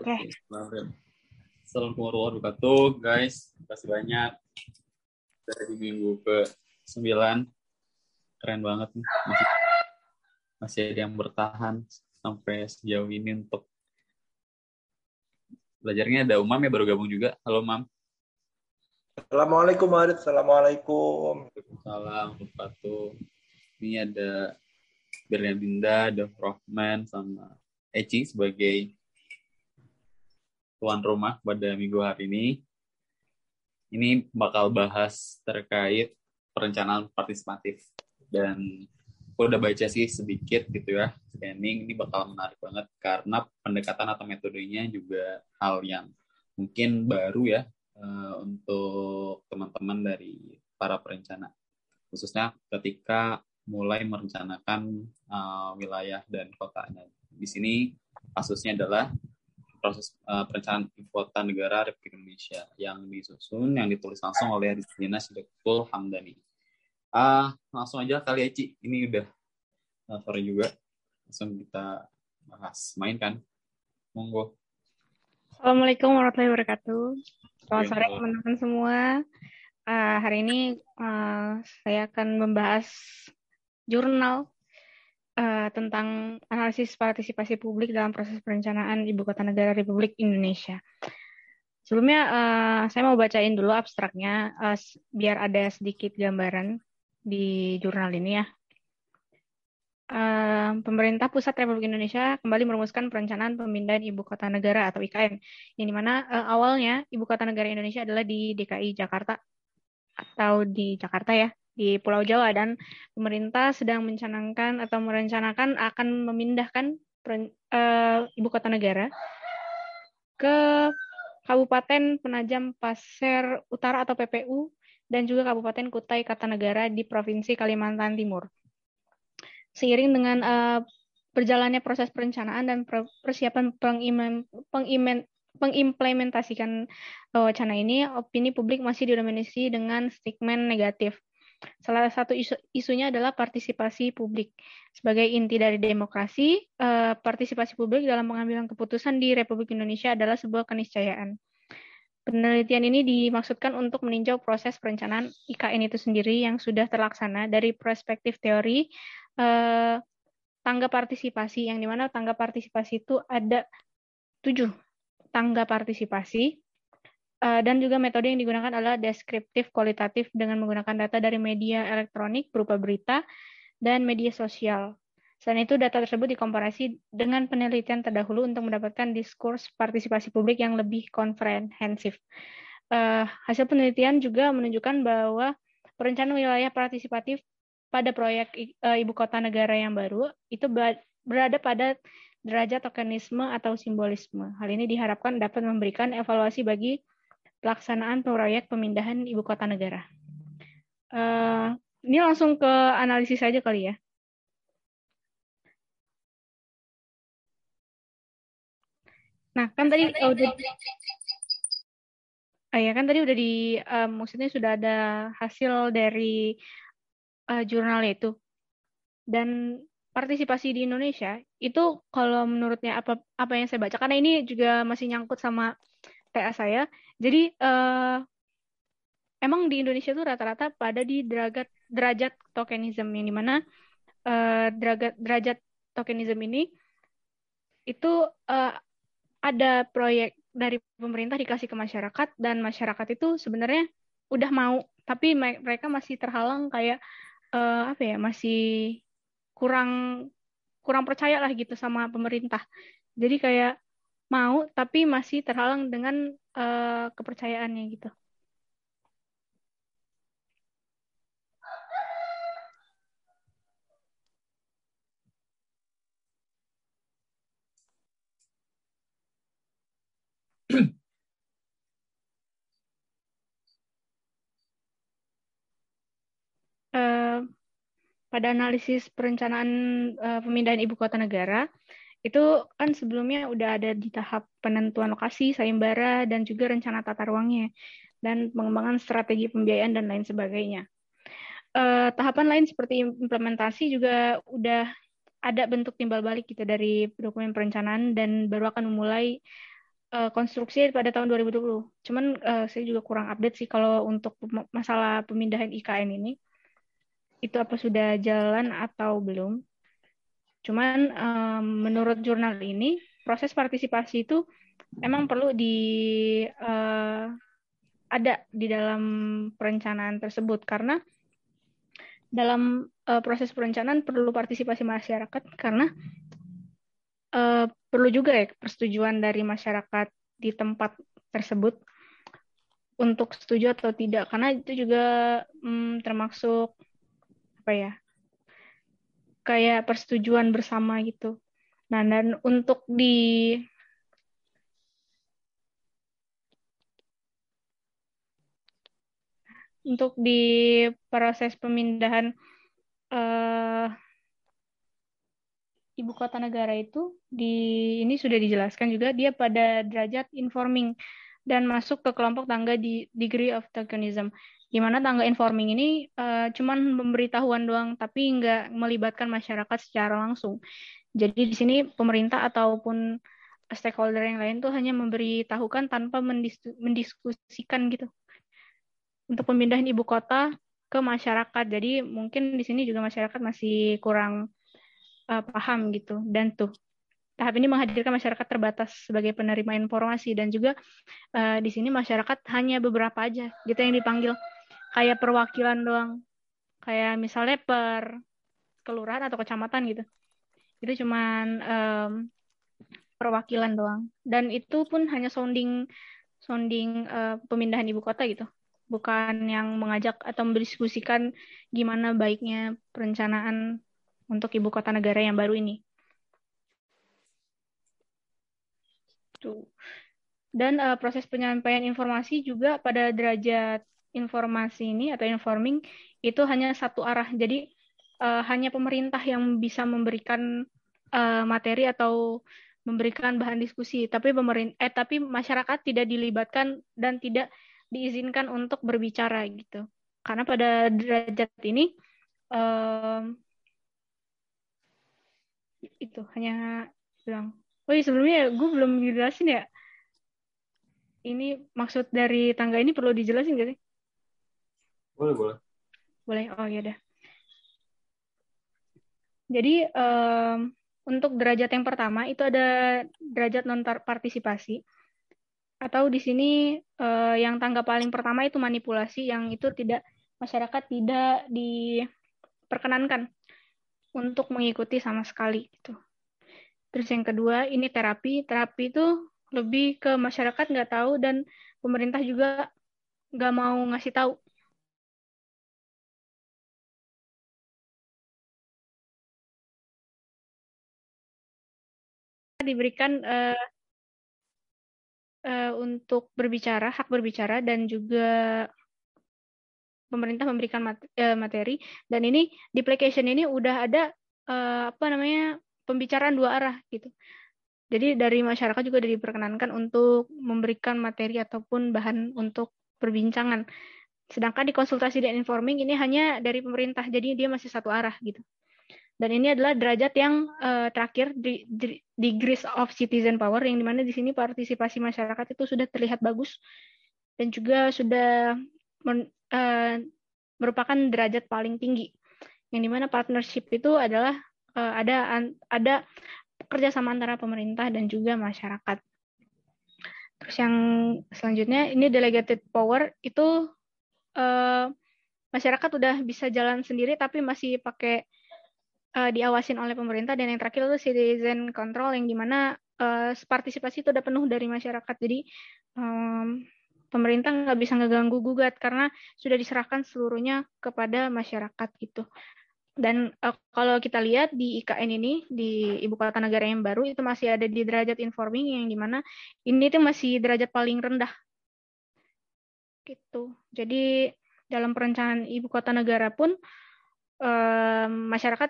Oke. Assalamualaikum warahmatullahi wabarakatuh, guys. Terima kasih banyak. Dari minggu ke-9. Keren banget nih. Masih ada yang bertahan sampai sejauh ini untuk belajarnya. Ada Umam ya, baru gabung juga. Halo, Mam. Assalamualaikum, Marit. Assalamualaikum. Assalamualaikum warahmatullahi wabarakatuh. Ini ada Berlinda, ada Rohman, sama Eci sebagai tuan rumah pada minggu hari ini. Ini bakal bahas terkait perencanaan partisipatif. Dan aku udah baca sih sedikit gitu ya, scanning. Ini bakal menarik banget karena pendekatan atau metodenya juga hal yang mungkin baru ya untuk teman-teman dari para perencana. Khususnya ketika mulai merencanakan wilayah dan kotanya. Di sini kasusnya adalah proses perencanaan Ibu Kota Negara Republik Indonesia yang disusun, yang ditulis langsung oleh Disjena Sidekul Hamdani. Langsung aja kali ya, Ci. Ini udah sore juga. Langsung kita bahas. Mainkan. Monggo. Assalamualaikum warahmatullahi wabarakatuh. Selamat sore teman-teman semua. Hari ini saya akan membahas jurnal tentang analisis partisipasi publik dalam proses perencanaan Ibu Kota Negara Republik Indonesia. Sebelumnya saya mau bacain dulu abstraknya biar ada sedikit gambaran di jurnal ini ya. Pemerintah Pusat Republik Indonesia kembali merumuskan perencanaan pemindahan Ibu Kota Negara atau IKN, yang dimana awalnya Ibu Kota Negara Indonesia adalah di DKI Jakarta atau di Jakarta ya, di Pulau Jawa, dan pemerintah sedang mencanangkan atau merencanakan akan memindahkan ibu kota negara ke Kabupaten Penajam Paser Utara atau PPU dan juga Kabupaten Kutai Kartanegara di Provinsi Kalimantan Timur. Seiring dengan berjalannya proses perencanaan dan persiapan pengimplementasikan wacana ini, opini publik masih didominasi dengan stigma negatif. Salah satu isunya adalah partisipasi publik. Sebagai inti dari demokrasi, partisipasi publik dalam pengambilan keputusan di Republik Indonesia adalah sebuah keniscayaan. Penelitian ini dimaksudkan untuk meninjau proses perencanaan IKN itu sendiri yang sudah terlaksana dari perspektif teori tangga partisipasi, yang dimana tangga partisipasi itu ada 7 tangga partisipasi. Dan juga metode yang digunakan adalah deskriptif kualitatif dengan menggunakan data dari media elektronik berupa berita dan media sosial. Selain itu, data tersebut dikomparasi dengan penelitian terdahulu untuk mendapatkan diskurs partisipasi publik yang lebih komprehensif. Hasil penelitian juga menunjukkan bahwa perencanaan wilayah partisipatif pada proyek Ibu Kota Negara yang baru itu berada pada derajat tokenisme atau simbolisme. Hal ini diharapkan dapat memberikan evaluasi bagi pelaksanaan proyek pemindahan ibu kota negara. Ini langsung ke analisis saja kali ya. Nah, kan tadi udah di maksudnya sudah ada hasil dari jurnal itu. Dan partisipasi di Indonesia itu kalau menurutnya apa yang saya baca, karena ini juga masih nyangkut sama TA saya. Jadi emang di Indonesia tuh rata-rata pada di derajat tokenism, yang dimana derajat tokenism ini itu ada proyek dari pemerintah dikasih ke masyarakat, dan masyarakat itu sebenarnya udah mau, tapi mereka masih terhalang kayak masih kurang percaya lah gitu sama pemerintah. Jadi kayak mau tapi masih terhalang dengan kepercayaannya gitu. Pada analisis perencanaan pemindahan ibu kota negara, itu kan sebelumnya udah ada di tahap penentuan lokasi, sayembara, dan juga rencana tata ruangnya, dan pengembangan strategi pembiayaan, dan lain sebagainya. Tahapan lain seperti implementasi juga udah ada bentuk timbal balik gitu dari dokumen perencanaan, dan baru akan memulai konstruksi pada tahun 2020. Cuman saya juga kurang update sih kalau untuk masalah pemindahan IKN ini. Itu apa sudah jalan atau belum. Cuman menurut jurnal ini, proses partisipasi itu emang perlu ada di dalam perencanaan tersebut. Karena dalam proses perencanaan perlu partisipasi masyarakat karena perlu juga ya persetujuan dari masyarakat di tempat tersebut untuk setuju atau tidak, karena itu juga termasuk apa ya kayak persetujuan bersama gitu. Nah, dan untuk di proses pemindahan Ibu Kota Negara itu ini sudah dijelaskan juga dia pada derajat informing dan masuk ke kelompok tangga di degree of tokenism, di mana tangga informing ini cuman pemberitahuan doang tapi nggak melibatkan masyarakat secara langsung. Jadi di sini pemerintah ataupun stakeholder yang lain tuh hanya memberitahukan tanpa mendiskusikan gitu untuk pemindahan ibu kota ke masyarakat. Jadi mungkin di sini juga masyarakat masih kurang paham gitu. Dan tuh tahap ini menghadirkan masyarakat terbatas sebagai penerima informasi, dan juga di sini masyarakat hanya beberapa aja gitu yang dipanggil kayak perwakilan doang. Kayak misalnya per kelurahan atau kecamatan gitu. Itu cuman perwakilan doang. Dan itu pun hanya sounding pemindahan ibu kota gitu. Bukan yang mengajak atau mendiskusikan gimana baiknya perencanaan untuk ibu kota negara yang baru ini. Tuh. Dan proses penyampaian informasi juga pada derajat informasi ini atau informing itu hanya satu arah. Jadi hanya pemerintah yang bisa memberikan materi atau memberikan bahan diskusi, tapi tapi masyarakat tidak dilibatkan dan tidak diizinkan untuk berbicara gitu. Karena pada derajat ini itu hanya bilang, oh iya sebelumnya gue belum jelasin ya. Ini maksud dari tangga ini perlu dijelasin gak sih? Boleh. Oh ya udah. Jadi untuk derajat yang pertama itu ada derajat non partisipasi. Atau di sini yang tangga paling pertama itu manipulasi, yang itu masyarakat tidak diperkenankan untuk mengikuti sama sekali gitu. Terus yang kedua ini terapi. Terapi itu lebih ke masyarakat nggak tahu dan pemerintah juga nggak mau ngasih tahu. Diberikan untuk berbicara, hak berbicara, dan juga pemerintah memberikan materi. Dan ini di application ini udah ada pembicaraan dua arah gitu. Jadi dari masyarakat juga diperkenankan untuk memberikan materi ataupun bahan untuk perbincangan. Sedangkan di konsultasi dan informing ini hanya dari pemerintah, jadi dia masih satu arah gitu. Dan ini adalah derajat yang terakhir, degrees of citizen power, yang dimana di sini partisipasi masyarakat itu sudah terlihat bagus dan juga sudah merupakan derajat paling tinggi. Yang dimana partnership itu adalah ada kerjasama antara pemerintah dan juga masyarakat. Terus yang selanjutnya ini delegated power itu masyarakat udah bisa jalan sendiri tapi masih pakai diawasin oleh pemerintah. Dan yang terakhir itu citizen control, yang dimana partisipasi itu udah penuh dari masyarakat. Jadi pemerintah nggak bisa ngeganggu gugat karena sudah diserahkan seluruhnya kepada masyarakat gitu. Dan kalau kita lihat di IKN ini, di Ibu Kota Negara yang baru, itu masih ada di derajat informing, yang dimana ini tuh masih derajat paling rendah gitu. Jadi dalam perencanaan Ibu Kota Negara pun masyarakat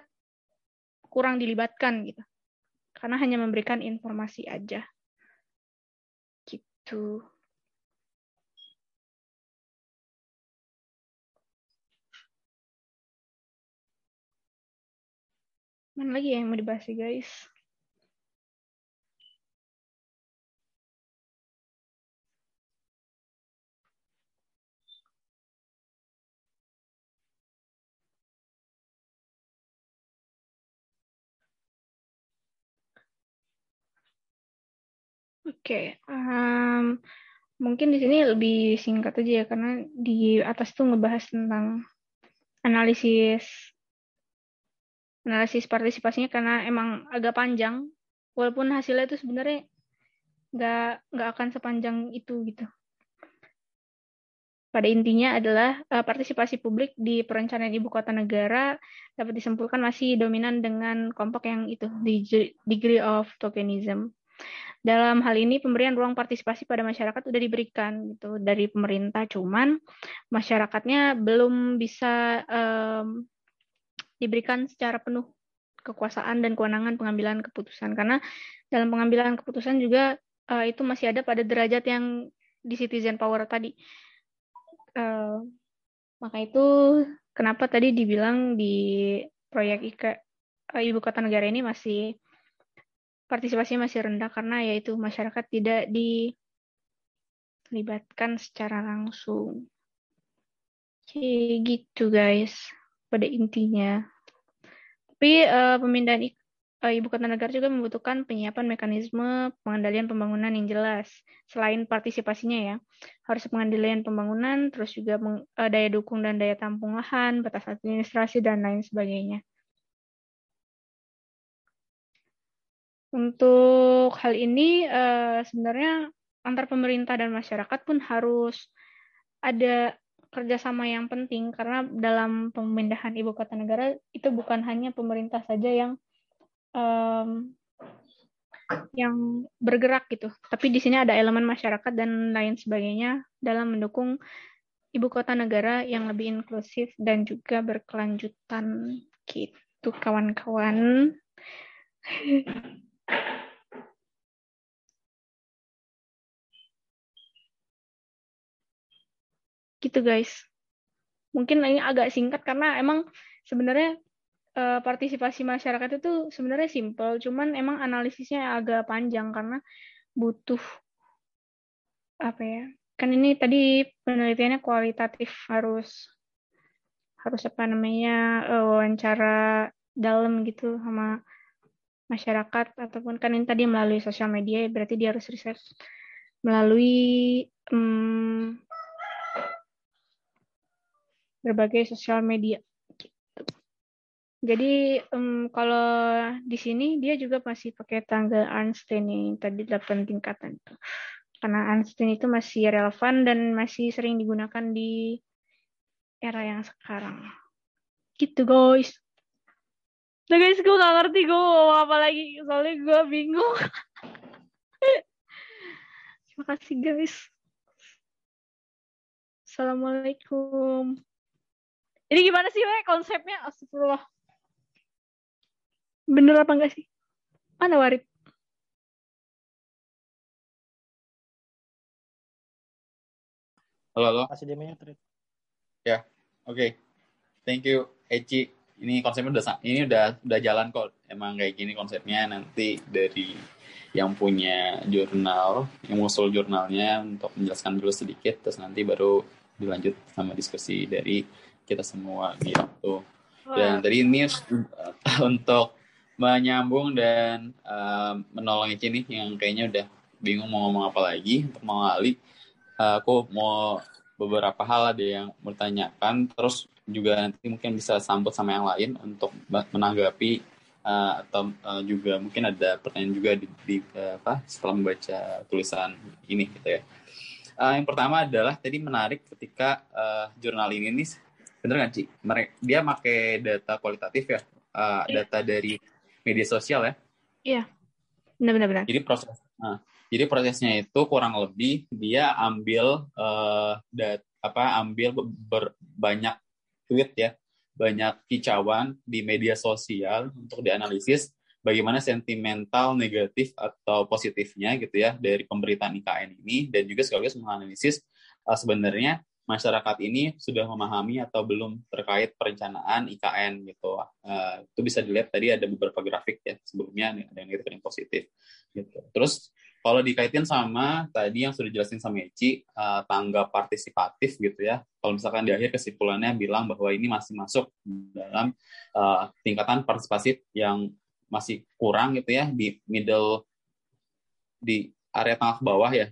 kurang dilibatkan gitu, karena hanya memberikan informasi aja gitu. Mana lagi yang mau dibahas guys? Oke, mungkin di sini lebih singkat aja ya, karena di atas tuh ngebahas tentang analisis partisipasinya karena emang agak panjang, walaupun hasilnya itu sebenarnya nggak akan sepanjang itu gitu. Pada intinya adalah partisipasi publik di perencanaan ibu kota negara dapat disimpulkan masih dominan dengan kelompok yang itu, degree of tokenism. Dalam hal ini pemberian ruang partisipasi pada masyarakat sudah diberikan gitu dari pemerintah, cuman masyarakatnya belum bisa diberikan secara penuh kekuasaan dan kewenangan pengambilan keputusan, karena dalam pengambilan keputusan juga itu masih ada pada derajat yang di citizen power tadi. Maka itu kenapa tadi dibilang di proyek Ibu Kota Negara ini masih partisipasinya masih rendah, karena yaitu masyarakat tidak dilibatkan secara langsung. Jadi gitu guys, pada intinya. Tapi pemindahan Ibu Kota Negara juga membutuhkan penyiapan mekanisme pengendalian pembangunan yang jelas. Selain partisipasinya ya, harus pengendalian pembangunan, terus juga daya dukung dan daya tampung lahan, batas administrasi, dan lain sebagainya. Untuk hal ini sebenarnya antar pemerintah dan masyarakat pun harus ada kerjasama yang penting, karena dalam pemindahan ibu kota negara itu bukan hanya pemerintah saja yang bergerak gitu, tapi di sini ada elemen masyarakat dan lain sebagainya dalam mendukung ibu kota negara yang lebih inklusif dan juga berkelanjutan gitu kawan-kawan. Gitu guys, mungkin ini agak singkat karena emang sebenarnya partisipasi masyarakat itu sebenarnya simple, cuman emang analisisnya agak panjang karena butuh apa ya, kan ini tadi penelitiannya kualitatif, harus apa namanya wawancara dalam gitu sama masyarakat, ataupun kan ini tadi melalui sosial media, berarti dia harus riset melalui berbagai sosial media. Jadi kalau di sini dia juga masih pakai tanggal Einstein yang tadi 8 tingkatan itu, karena Einstein itu masih relevan dan masih sering digunakan di era yang sekarang. Gitu guys. Nah guys, gue gak ngerti gue mau apa lagi, soalnya gue bingung. Terima kasih guys. Assalamualaikum. Ini gimana sih we konsepnya? Astagfirullah. Bener apa enggak sih? Mana Warid? Halo. Kasih DM-nya, Trit. Ya, oke. Thank you, Eci. Ini konsepnya udah jalan kok. Emang kayak gini konsepnya, nanti dari yang punya jurnal, yang usul jurnalnya untuk menjelaskan dulu sedikit, terus nanti baru dilanjut sama diskusi dari kita semua gitu. Dan tadi ini untuk menyambung dan menolong Eci nih yang kayaknya udah bingung mau ngomong apa lagi. Untuk mengawali, aku mau beberapa hal ada yang bertanyakan, terus juga nanti mungkin bisa sambut sama yang lain untuk menanggapi atau juga mungkin ada pertanyaan juga di setelah membaca tulisan ini gitu ya. Yang pertama adalah tadi menarik ketika jurnal ini nih, bener nggak Ci? Dia pakai data kualitatif ya, data dari media sosial ya? Iya, benar-benar. Jadi prosesnya itu kurang lebih dia ambil banyak tweet ya, banyak kicauan di media sosial untuk dianalisis bagaimana sentimental negatif atau positifnya gitu ya dari pemberitaan IKN ini, dan juga sekaligus menganalisis sebenarnya masyarakat ini sudah memahami atau belum terkait perencanaan IKN gitu. Itu bisa dilihat tadi ada beberapa grafik ya sebelumnya, ada yang negatif dan yang positif gitu. Terus kalau dikaitin sama tadi yang sudah jelasin sama Eci, tanggap partisipatif gitu ya. Kalau misalkan di akhir kesimpulannya bilang bahwa ini masih masuk dalam tingkatan partisipasi yang masih kurang gitu ya, di middle, di area tengah ke bawah ya,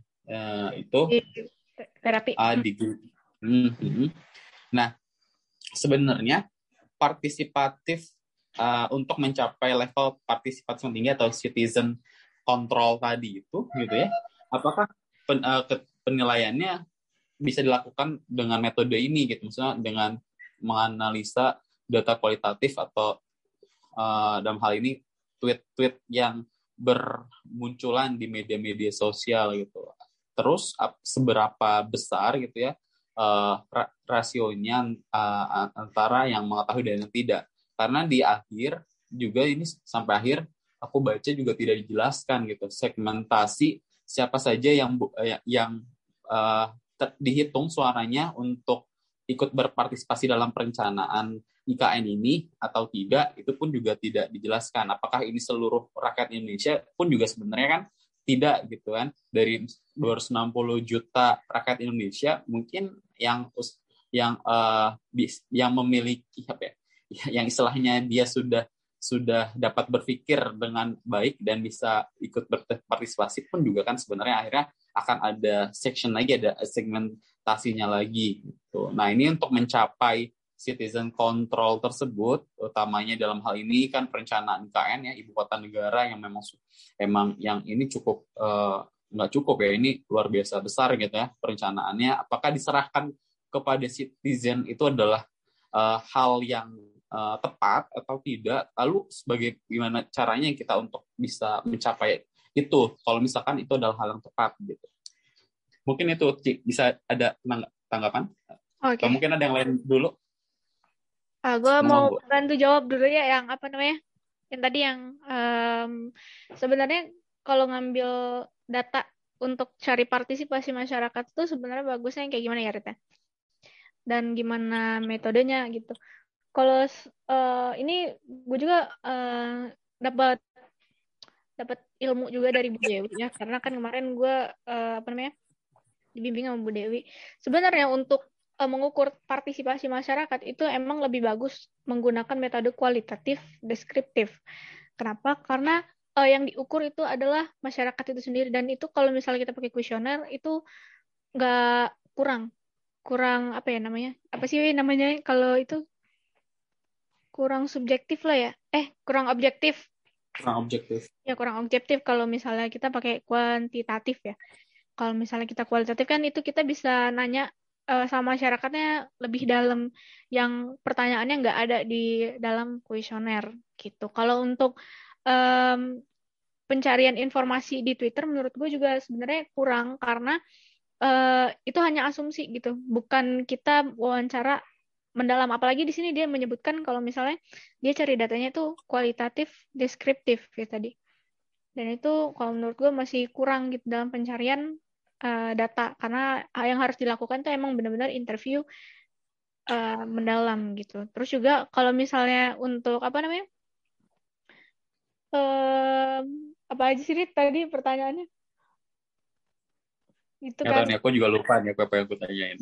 itu terapi. Nah, sebenarnya partisipatif untuk mencapai level partisipasi tinggi atau citizen control tadi itu, gitu ya. Apakah penilaiannya bisa dilakukan dengan metode ini, gitu? Misalnya dengan menganalisa data kualitatif atau dalam hal ini tweet-tweet yang bermunculan di media-media sosial gitu. Terus seberapa besar gitu ya rasionya antara yang mengetahui dan yang tidak. Karena di akhir juga ini sampai akhir aku baca juga tidak dijelaskan gitu. Segmentasi siapa saja yang dihitung suaranya untuk ikut berpartisipasi dalam perencanaan IKN ini atau tidak, itu pun juga tidak dijelaskan. Apakah ini seluruh rakyat Indonesia pun juga sebenarnya kan tidak gitu kan. Dari 260 juta rakyat Indonesia mungkin yang memiliki apa ya, yang istilahnya dia sudah dapat berpikir dengan baik dan bisa ikut berpartisipasi pun juga kan sebenarnya akhirnya akan ada section lagi, ada segmentasinya lagi gitu. Nah, ini untuk mencapai citizen control tersebut, utamanya dalam hal ini kan perencanaan IKN ya, ibu kota negara yang memang yang ini cukup nggak cukup ya, ini luar biasa besar gitu ya perencanaannya. Apakah diserahkan kepada citizen itu adalah hal yang tepat atau tidak? Lalu sebagai gimana caranya kita untuk bisa mencapai itu? Kalau misalkan itu adalah hal yang tepat gitu, mungkin itu Cik, bisa ada tanggapan? Okay. Atau mungkin ada yang lain dulu? Gue mau bantu jawab dulu ya yang apa namanya, yang tadi yang sebenarnya kalau ngambil data untuk cari partisipasi masyarakat itu sebenarnya bagusnya yang kayak gimana ya Rita? Dan gimana metodenya gitu. Kalau ini gue juga dapat ilmu juga dari Bu Dewi ya, karena kan kemarin gue dibimbing sama Bu Dewi. Sebenarnya untuk mengukur partisipasi masyarakat itu emang lebih bagus menggunakan metode kualitatif deskriptif. Kenapa? Karena yang diukur itu adalah masyarakat itu sendiri, dan itu kalau misalnya kita pakai kuesioner itu nggak kurang apa ya namanya? Apa sih namanya kalau itu? Kurang subjektif lah ya. Kurang objektif. Kurang objektif. Ya, kurang objektif kalau misalnya kita pakai kuantitatif ya. Kalau misalnya kita kualitatif kan itu kita bisa nanya sama masyarakatnya lebih dalam, yang pertanyaannya nggak ada di dalam kuesioner gitu. Kalau untuk pencarian informasi di Twitter menurut gue juga sebenarnya kurang, karena itu hanya asumsi gitu, bukan kita wawancara mendalam. Apalagi di sini dia menyebutkan kalau misalnya dia cari datanya itu kualitatif deskriptif ya tadi, dan itu kalau menurut gue masih kurang gitu dalam pencarian data, karena yang harus dilakukan itu emang benar-benar interview mendalam gitu. Terus juga kalau misalnya untuk apa namanya apa aja sih tadi pertanyaannya itu ya, kan aku juga lupa nih apa yang aku tanyain.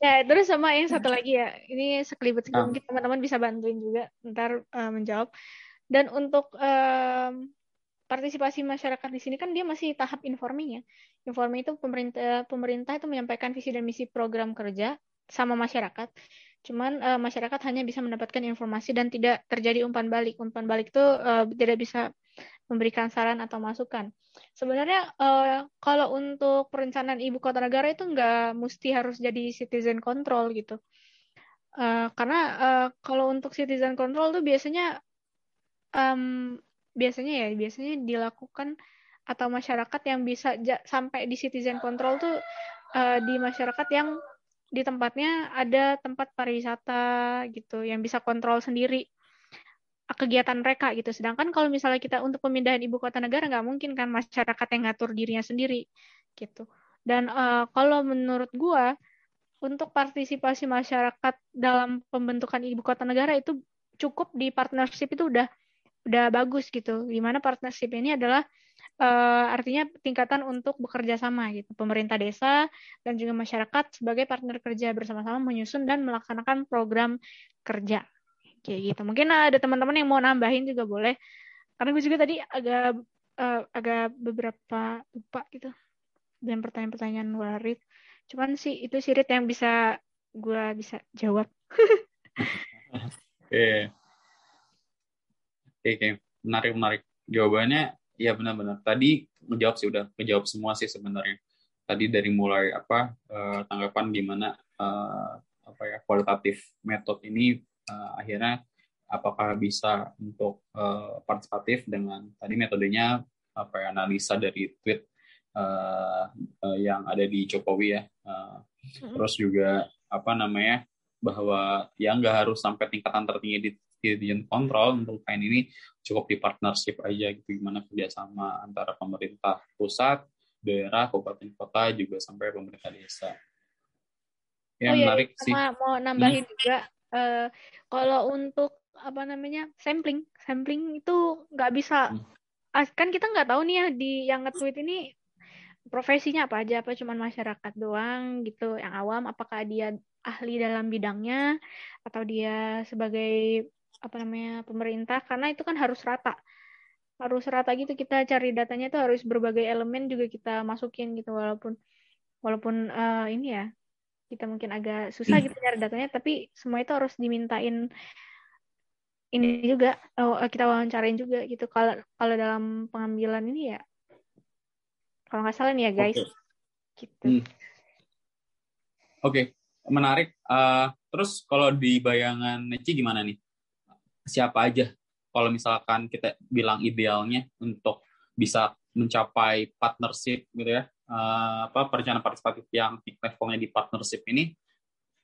Ya terus sama yang satu lagi ya, ini sekelibet mungkin teman-teman bisa bantuin juga ntar menjawab. Dan untuk partisipasi masyarakat di sini kan dia masih tahap informing ya. Informing itu pemerintah itu menyampaikan visi dan misi program kerja sama masyarakat. Cuman masyarakat hanya bisa mendapatkan informasi dan tidak terjadi umpan balik. Umpan balik itu tidak bisa memberikan saran atau masukan. Sebenarnya kalau untuk perencanaan ibu kota negara itu nggak mesti harus jadi citizen control gitu. Karena kalau untuk citizen control tuh biasanya dilakukan, atau masyarakat yang bisa sampai di citizen control tuh di masyarakat yang di tempatnya ada tempat pariwisata gitu, yang bisa kontrol sendiri kegiatan mereka gitu. Sedangkan kalau misalnya kita untuk pemindahan ibu kota negara nggak mungkin kan masyarakat yang ngatur dirinya sendiri gitu. Dan kalau menurut gua untuk partisipasi masyarakat dalam pembentukan ibu kota negara itu cukup di partnership itu udah bagus gitu. Dimana partnership ini adalah artinya tingkatan untuk bekerja sama gitu. Pemerintah desa dan juga masyarakat sebagai partner kerja bersama-sama menyusun dan melaksanakan program kerja. Kayak gitu. Mungkin ada teman-teman yang mau nambahin juga boleh. Karena gue juga tadi agak agak beberapa lupa gitu dan pertanyaan-pertanyaan warid. Cuman sih itu sirit yang bisa gue bisa jawab. Oke. Menarik. Jawabannya ya benar-benar. Tadi menjawab sih, udah menjawab semua sih sebenarnya. Tadi dari mulai tanggapan gimana kualitatif metode ini akhirnya apakah bisa untuk partisipatif dengan tadi metodenya analisa dari tweet yang ada di Jokowi ya. Terus juga bahwa ya nggak harus sampai tingkatan tertinggi di dirjen kontrol untuk kain ini, cukup di partnership aja gitu, gimana kerjasama antara pemerintah pusat, daerah, kabupaten kota, juga sampai pemerintah desa. Menarik sih. Mau nambahin juga kalau untuk sampling itu nggak bisa, kan kita nggak tahu nih ya di yang nge-tweet ini profesinya apa aja, apa cuman masyarakat doang gitu yang awam, apakah dia ahli dalam bidangnya atau dia sebagai pemerintah, karena itu kan harus rata gitu. Kita cari datanya itu harus berbagai elemen juga kita masukin gitu, walaupun ini ya kita mungkin agak susah gitu cari datanya, tapi semua itu harus dimintain ini juga, kita wawancarain juga gitu kalau dalam pengambilan ini ya, kalau nggak salah nih ya guys. Gitu. Oke. Menarik. Terus kalau di bayangan Neci gimana nih? Siapa aja kalau misalkan kita bilang idealnya untuk bisa mencapai partnership gitu ya, perencanaan partisipatif yang levelnya di partnership ini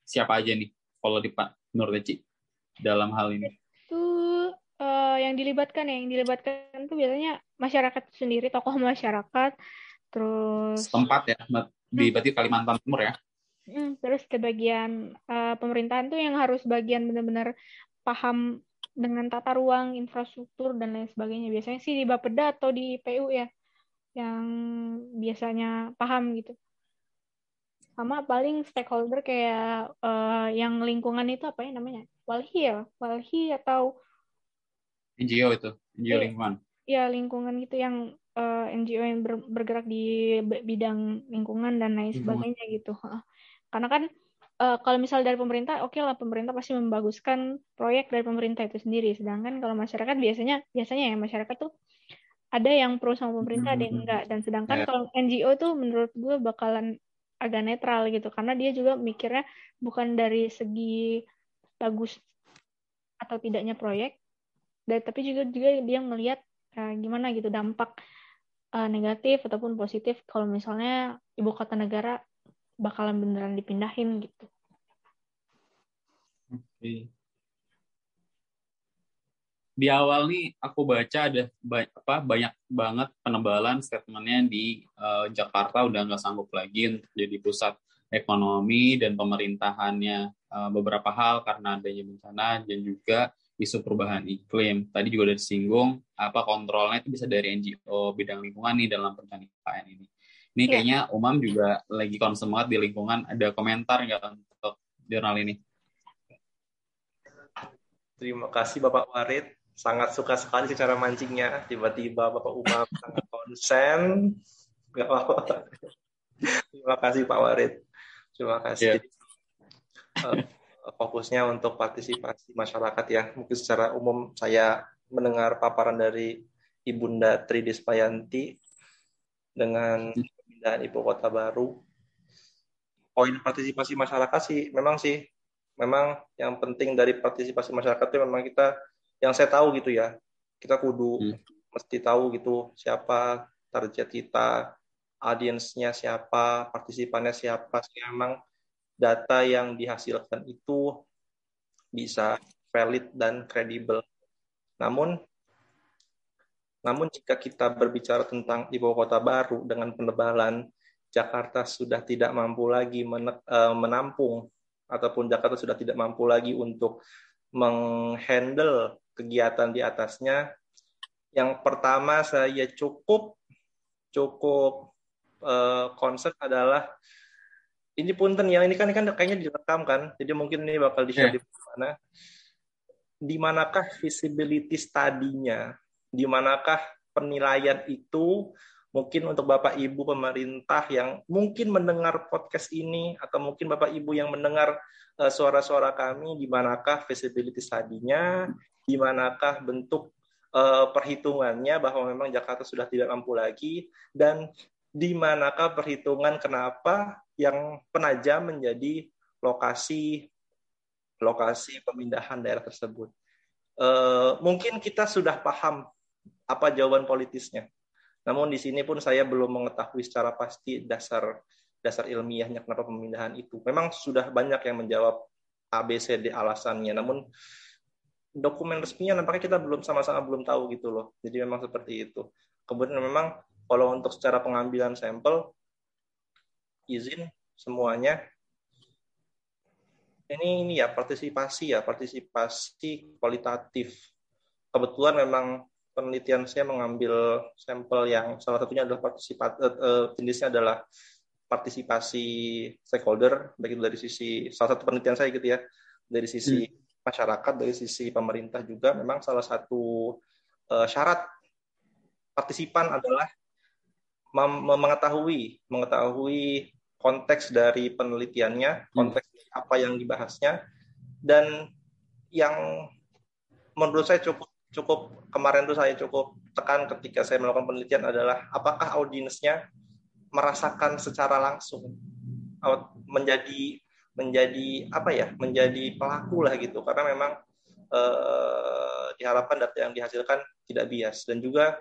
siapa aja nih kalau di menurut Neci dalam hal ini? Itu yang dilibatkan itu biasanya masyarakat sendiri, tokoh masyarakat, terus tempat ya, berarti Kalimantan Timur ya. Terus ke bagian pemerintahan tuh yang harus bagian benar-benar paham dengan tata ruang, infrastruktur, dan lain sebagainya. Biasanya sih di BAPEDA atau di PU ya, yang biasanya paham gitu. Sama paling stakeholder kayak yang lingkungan itu apa ya namanya? Walhi atau NGO itu, NGO lingkungan. Iya, lingkungan gitu yang NGO yang bergerak di bidang lingkungan dan lain sebagainya gitu. Karena kan kalau misal dari pemerintah, oke lah pemerintah pasti membaguskan proyek dari pemerintah itu sendiri. Sedangkan kalau masyarakat biasanya ya masyarakat tuh ada yang pro sama pemerintah, ada yang enggak. Dan sedangkan kalau NGO tuh menurut gue bakalan agak netral gitu. Karena dia juga mikirnya bukan dari segi bagus atau tidaknya proyek, tapi juga dia melihat gimana gitu dampak negatif ataupun positif kalau misalnya ibu kota negara bakalan beneran dipindahin gitu. Oke. Di awal nih aku baca ada banyak banget penebalan statementnya di Jakarta udah nggak sanggup lagi untuk jadi pusat ekonomi dan pemerintahannya, beberapa hal karena adanya bencana dan juga isu perubahan iklim. Tadi juga udah disinggung kontrolnya itu bisa dari NGO bidang lingkungan nih dalam perencanaan IKN ini. Ini kayaknya Umam juga lagi concern banget di lingkungan. Ada komentar nggak untuk jurnal ini? Terima kasih Bapak Warid. Sangat suka sekali secara mancingnya. Tiba-tiba Bapak Umam sangat konsen. Nggak apa-apa. Terima kasih Pak Warid. Terima kasih. Fokusnya untuk partisipasi masyarakat ya. Mungkin secara umum saya mendengar paparan dari Ibunda Tri Despayanti dengan pemindahan ibu kota baru. Poin partisipasi masyarakat memang yang penting dari partisipasi masyarakat itu memang kita, yang saya tahu gitu ya, kita kudu mesti tahu gitu siapa target kita, audiensnya siapa, partisipannya siapa. Memang data yang dihasilkan itu bisa valid dan kredibel. Namun jika kita berbicara tentang ibu kota baru dengan penebalan, Jakarta sudah tidak mampu lagi menampung ataupun Jakarta sudah tidak mampu lagi untuk menghandle kegiatan di atasnya. Yang pertama saya cukup concern adalah ini punten ya, ini kan kayaknya direkam kan, jadi mungkin ini bakal di-share di mana. Di manakah visibility study-nya? Di manakah penilaian itu mungkin untuk Bapak Ibu pemerintah yang mungkin mendengar podcast ini, atau mungkin Bapak Ibu yang mendengar suara-suara kami, di manakah feasibility study-nya, di manakah bentuk perhitungannya bahwa memang Jakarta sudah tidak mampu lagi, dan di manakah perhitungan kenapa yang Penajam menjadi lokasi pemindahan daerah tersebut. Mungkin kita sudah paham apa jawaban politisnya. Namun di sini pun saya belum mengetahui secara pasti dasar ilmiahnya kenapa pemindahan itu. Memang sudah banyak yang menjawab ABCD alasannya, namun dokumen resminya nampaknya kita belum tahu gitu loh. Jadi memang seperti itu. Kemudian memang kalau untuk secara pengambilan sampel, izin semuanya. Ini ya partisipasi kualitatif. Kebetulan memang penelitian saya mengambil sampel yang salah satunya adalah jenisnya adalah partisipasi stakeholder, baik itu dari sisi salah satu penelitian saya gitu ya, dari sisi masyarakat, dari sisi pemerintah juga. Memang salah satu syarat partisipan adalah mengetahui konteks dari penelitiannya, konteks apa yang dibahasnya, dan yang menurut saya cukup kemarin itu saya cukup tekan ketika saya melakukan penelitian adalah apakah audiensnya merasakan secara langsung menjadi pelaku lah gitu, karena memang diharapkan data yang dihasilkan tidak bias. Dan juga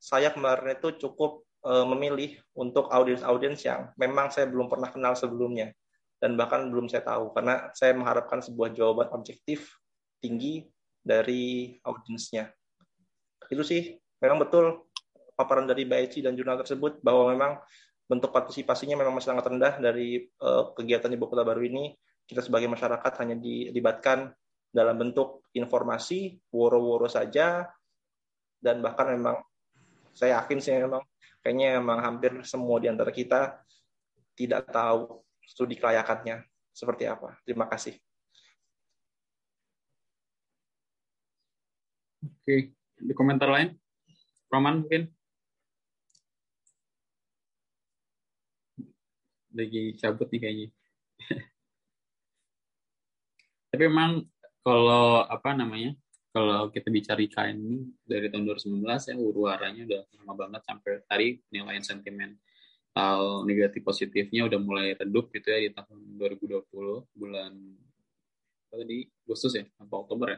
saya kemarin itu cukup memilih untuk audiens yang memang saya belum pernah kenal sebelumnya dan bahkan belum saya tahu, karena saya mengharapkan sebuah jawaban objektif tinggi dari audiensnya. Itu sih, memang betul paparan dari Mbak Eci dan jurnal tersebut bahwa memang bentuk partisipasinya memang masih sangat rendah dari kegiatan Ibu Kota Baru ini. Kita sebagai masyarakat hanya dilibatkan dalam bentuk informasi, woro-woro saja, dan bahkan memang saya yakin sih memang kayaknya memang hampir semua di antara kita tidak tahu studi kelayakannya seperti apa. Terima kasih. Oke, di komentar lain, Roman mungkin lagi cabut nih kayaknya. Tapi memang kalau kita bicara IKN ini dari tahun 2019 ya huru-haranya udah lama banget, sampai tadi penilaian sentimen negatif positifnya udah mulai redup gitu ya di tahun 2020 bulan tadi Agustus ya, atau Oktober.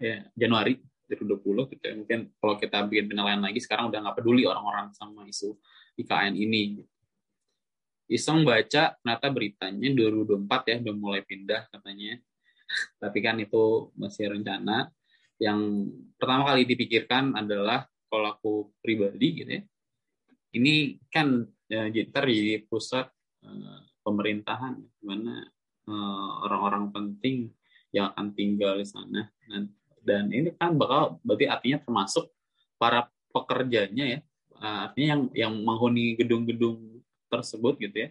Ya, Januari 2020 gitu ya. Mungkin kalau kita bikin penilaian lagi sekarang udah nggak peduli orang-orang sama isu IKN ini. Iseng baca ternyata beritanya 2024 ya udah mulai pindah katanya. Tapi kan itu masih rencana. Yang pertama kali dipikirkan adalah kalau aku pribadi gitu ya. Ini kan jadi pusat pemerintahan di mana orang-orang penting yang akan tinggal di sana. Dan ini kan berarti artinya termasuk para pekerjanya ya, artinya yang menghuni gedung-gedung tersebut gitu ya.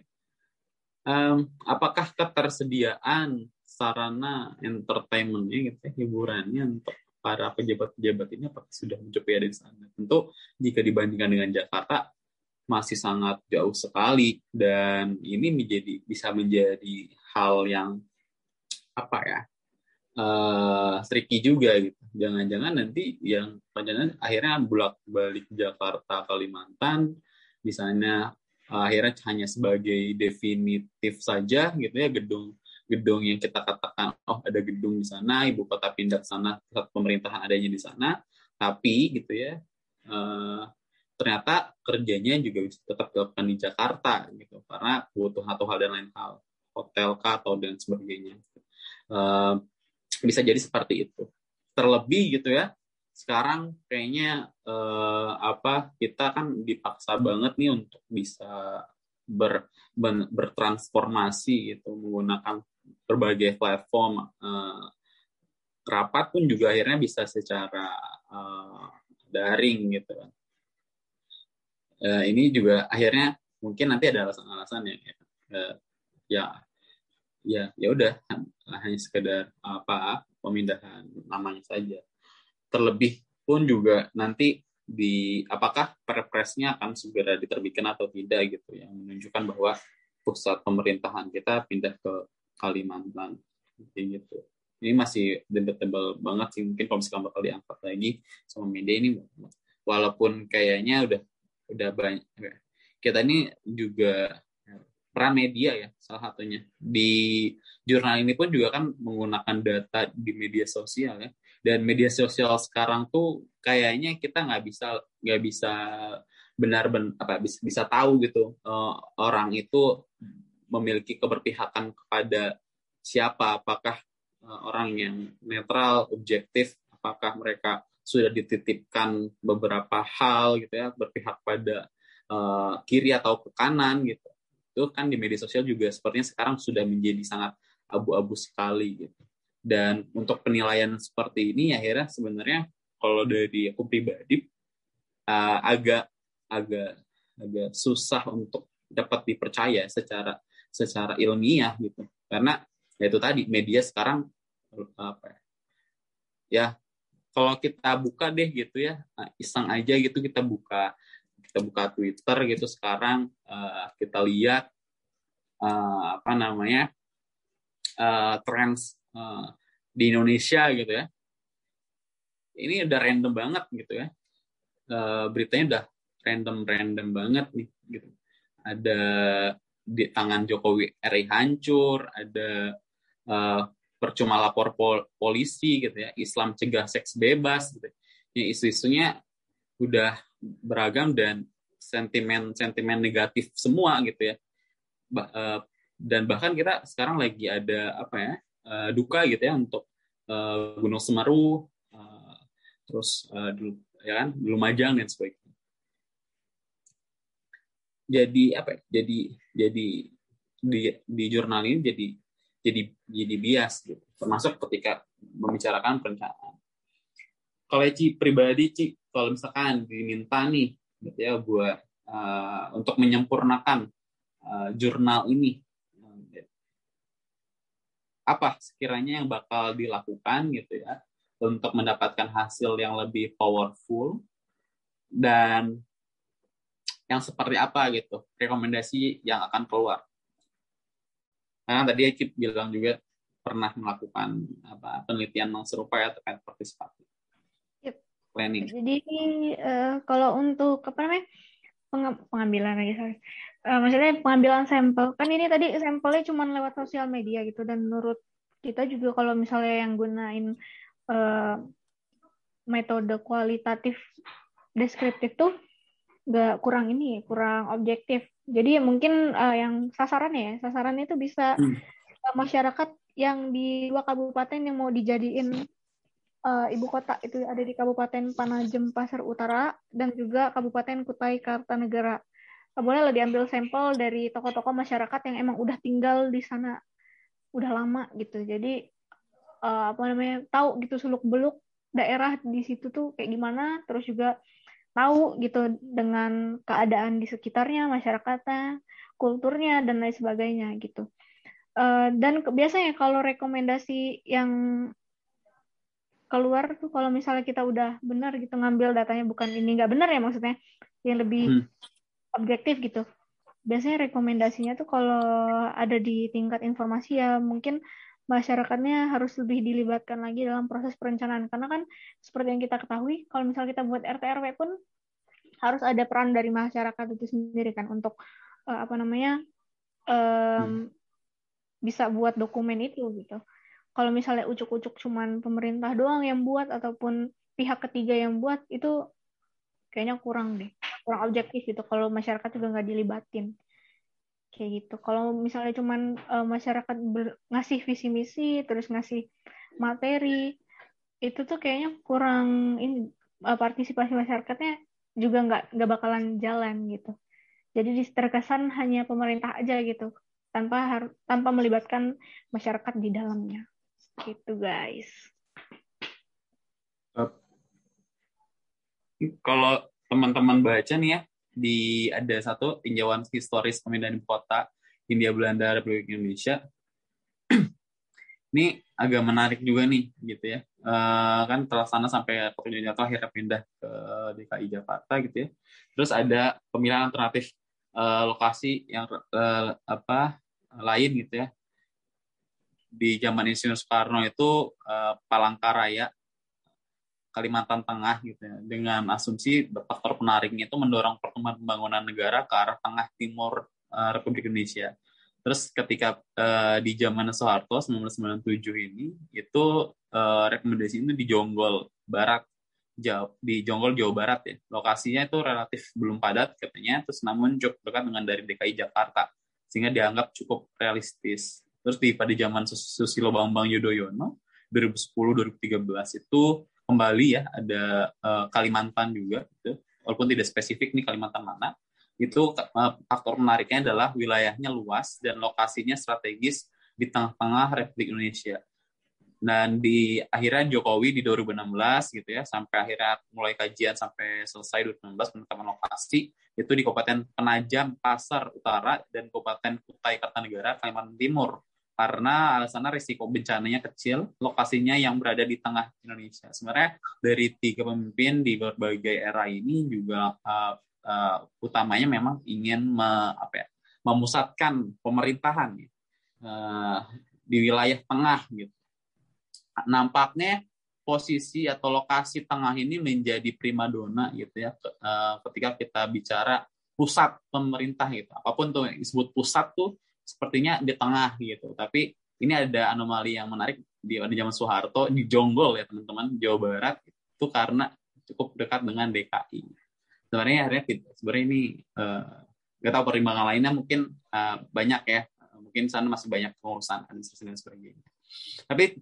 Apakah ketersediaan sarana entertainment-nya gitu ya, hiburannya untuk para pejabat-pejabat ini apakah sudah mencukupi ada di sana? Tentu jika dibandingkan dengan Jakarta masih sangat jauh sekali, dan ini bisa menjadi hal yang apa ya? Tricky juga gitu. Jangan-jangan nanti yang rencananya akhirnya bolak-balik Jakarta Kalimantan di sana akhirnya hanya sebagai definitif saja gitu ya, gedung yang kita katakan oh ada gedung di sana, ibu kota pindah ke sana, pusat pemerintahan adanya di sana, tapi gitu ya ternyata kerjanya juga bisa tetap dilakukan di Jakarta gitu karena butuh satu hal dan lain hal, hotel kah atau dan sebagainya. Bisa jadi seperti itu. Terlebih gitu ya. Sekarang kayaknya kita kan dipaksa banget nih untuk bisa bertransformasi gitu menggunakan berbagai platform. Rapat pun juga akhirnya bisa secara daring gitu. Ini juga akhirnya mungkin nanti ada alasan-alasan ya udah hanya sekedar pemindahan namanya saja. Terlebih pun juga nanti di apakah perpresnya akan segera diterbitkan atau tidak gitu, yang menunjukkan bahwa pusat pemerintahan kita pindah ke Kalimantan gitu. Ini masih debatable banget sih, mungkin kalau misalkan bakal diangkat lagi sama media ini, walaupun kayaknya udah banyak kita ini juga peran media ya, salah satunya di jurnal ini pun juga kan menggunakan data di media sosial ya. Dan media sosial sekarang tuh kayaknya kita nggak bisa benar-benar bisa tahu gitu orang itu memiliki keberpihakan kepada siapa, apakah orang yang netral, objektif, apakah mereka sudah dititipkan beberapa hal gitu ya, berpihak pada kiri atau ke kanan gitu. Itu kan di media sosial juga sepertinya sekarang sudah menjadi sangat abu-abu sekali gitu. Dan untuk penilaian seperti ini akhirnya sebenarnya kalau dari aku pribadi agak susah untuk dapat dipercaya secara ilmiah gitu, karena ya itu tadi media sekarang kalau kita buka deh gitu ya, iseng aja gitu kita buka Twitter gitu sekarang, kita lihat trends di Indonesia gitu ya, ini udah random banget gitu ya, beritanya udah random banget nih gitu. Ada di tangan Jokowi RI hancur, ada percuma lapor polisi gitu ya, Islam cegah seks bebas gitu ya, isu-isunya udah beragam dan sentimen negatif semua gitu ya. Dan bahkan kita sekarang lagi ada duka gitu ya untuk Gunung Semeru, terus ya kan Lumajang dan sebagainya. Jadi jadi di jurnal ini jadi bias gitu, termasuk ketika membicarakan perencanaan. Kalau Ci pribadi kalau misalkan diminta nih gitu ya buat untuk menyempurnakan jurnal ini, apa sekiranya yang bakal dilakukan gitu ya untuk mendapatkan hasil yang lebih powerful, dan yang seperti apa gitu rekomendasi yang akan keluar? Karena tadi Cip bilang juga pernah melakukan penelitian yang serupa ya terkait partisipatif planning. Jadi kalau untuk pengambilan lagi, maksudnya pengambilan sampel, kan ini tadi sampelnya cuma lewat sosial media gitu, dan menurut kita juga kalau misalnya yang gunain metode kualitatif deskriptif tuh nggak kurang objektif. Jadi mungkin yang sasarannya itu bisa masyarakat yang di dua kabupaten yang mau dijadiin ibu kota, itu ada di Kabupaten Penajam Paser Utara dan juga Kabupaten Kutai Kartanegara. Bolehlah diambil sampel dari tokoh-tokoh masyarakat yang emang udah tinggal di sana udah lama gitu. Jadi tahu gitu seluk-beluk daerah di situ tuh kayak gimana, terus juga tahu gitu dengan keadaan di sekitarnya, masyarakatnya, kulturnya dan lain sebagainya gitu. Dan biasanya kalau rekomendasi yang keluar tuh kalau misalnya kita udah benar gitu ngambil datanya, bukan ini nggak benar ya, maksudnya yang lebih objektif gitu. Biasanya rekomendasinya tuh kalau ada di tingkat informasi ya mungkin masyarakatnya harus lebih dilibatkan lagi dalam proses perencanaan, karena kan seperti yang kita ketahui kalau misalnya kita buat RTRW pun harus ada peran dari masyarakat itu sendiri kan untuk bisa buat dokumen itu gitu. Kalau misalnya ucuk-ucuk cuman pemerintah doang yang buat ataupun pihak ketiga yang buat, itu kayaknya kurang objektif gitu kalau masyarakat juga nggak dilibatin kayak gitu. Kalau misalnya cuman masyarakat ngasih visi misi terus ngasih materi, itu tuh kayaknya kurang partisipasi masyarakatnya juga nggak bakalan jalan gitu. Jadi terkesan hanya pemerintah aja gitu tanpa melibatkan masyarakat di dalamnya gitu guys. Kalau teman-teman baca nih ya, ada satu tinjauan historis pemindahan ibu kota Hindia Belanda Republik Indonesia Ini agak menarik juga nih, gitu ya. Kan terlaksana sampai pekerjaan nyata akhirnya pindah ke DKI Jakarta, gitu ya. Terus ada pemilihan alternatif lokasi yang lain, gitu ya. Di zaman Insinyur Soekarno itu Palangka Raya, Kalimantan Tengah, gitu ya. Dengan asumsi faktor penaringnya itu mendorong pertumbuhan pembangunan negara ke arah tengah timur Republik Indonesia. Terus ketika di zaman Soeharto 1997 ini, itu rekomendasi itu di Jonggol Barat, Jawa Barat ya. Lokasinya itu relatif belum padat katanya, terus namun cukup dekat dengan dari DKI Jakarta, sehingga dianggap cukup realistis. Terus pada zaman Susilo Bambang Yudhoyono 2010-2013 itu kembali ya ada Kalimantan juga, gitu. Walaupun tidak spesifik nih Kalimantan mana. Itu faktor menariknya adalah wilayahnya luas dan lokasinya strategis di tengah-tengah Republik Indonesia. Dan di akhirnya Jokowi di 2016 gitu ya, sampai akhirnya mulai kajian sampai selesai 2016 penetapan lokasi, itu di Kabupaten Penajam Paser Utara dan Kabupaten Kutai Kartanegara, Kalimantan Timur. Karena alasannya risiko bencananya kecil, lokasinya yang berada di tengah Indonesia. Sebenarnya dari tiga pemimpin di berbagai era ini juga utamanya memang ingin memusatkan pemerintahan gitu, di wilayah tengah gitu. Nampaknya posisi atau lokasi tengah ini menjadi primadona gitu ya ketika kita bicara pusat pemerintah gitu. Apapun tuh yang disebut pusat tuh sepertinya di tengah gitu. Tapi ini ada anomali yang menarik di zaman Soeharto di Jonggol ya teman-teman, Jawa Barat itu karena cukup dekat dengan DKI. Sebenarnya ini nggak tahu perimbangan lainnya mungkin banyak ya, mungkin sana masih banyak pengurusan administrasi dan sebagainya. Tapi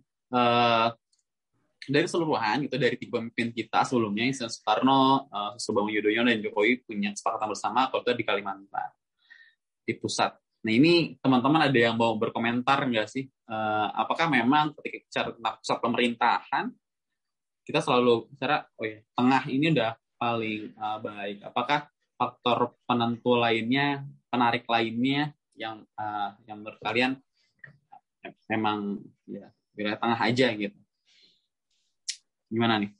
dari keseluruhan gitu dari tiga pemimpin kita sebelumnya, Insinyur Soekarno, Susilo Bambang Yudhoyono dan Jokowi punya kesepakatan bersama kalau itu di Kalimantan di pusat. Nah ini teman-teman ada yang mau berkomentar nggak sih? Apakah memang ketika bicara tentang pusat pemerintahan kita selalu bicara tengah ini udah paling baik. Apakah faktor penentu lainnya, penarik lainnya yang menurut kalian memang ya wilayah tengah aja gitu? Gimana nih?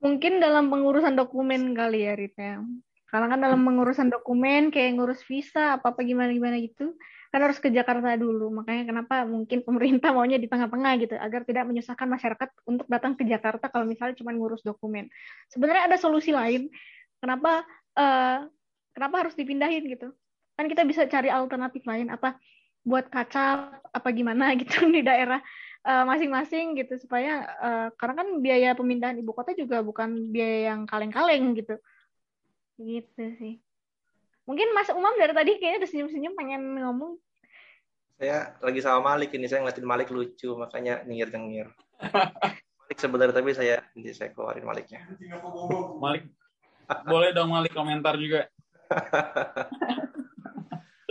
Mungkin dalam pengurusan dokumen kali ya Rita. Karena kan dalam pengurusan dokumen kayak ngurus visa apa gimana gitu, kan harus ke Jakarta dulu. Makanya kenapa mungkin pemerintah maunya di tengah-tengah gitu agar tidak menyusahkan masyarakat untuk datang ke Jakarta kalau misalnya cuma ngurus dokumen. Sebenarnya ada solusi lain. Kenapa harus dipindahin gitu? Kan kita bisa cari alternatif lain apa buat kacap apa gimana gitu di daerah masing-masing gitu supaya karena kan biaya pemindahan ibu kota juga bukan biaya yang kaleng-kaleng gitu. Gitu sih. Mungkin Mas Umam dari tadi kayaknya udah senyum-senyum pengen ngomong. Saya lagi sama Malik ini, saya ngeliatin Malik lucu makanya nyengir-nyengir. Malik sebenarnya tapi saya keluarin Maliknya. Malik. Boleh dong Malik komentar juga.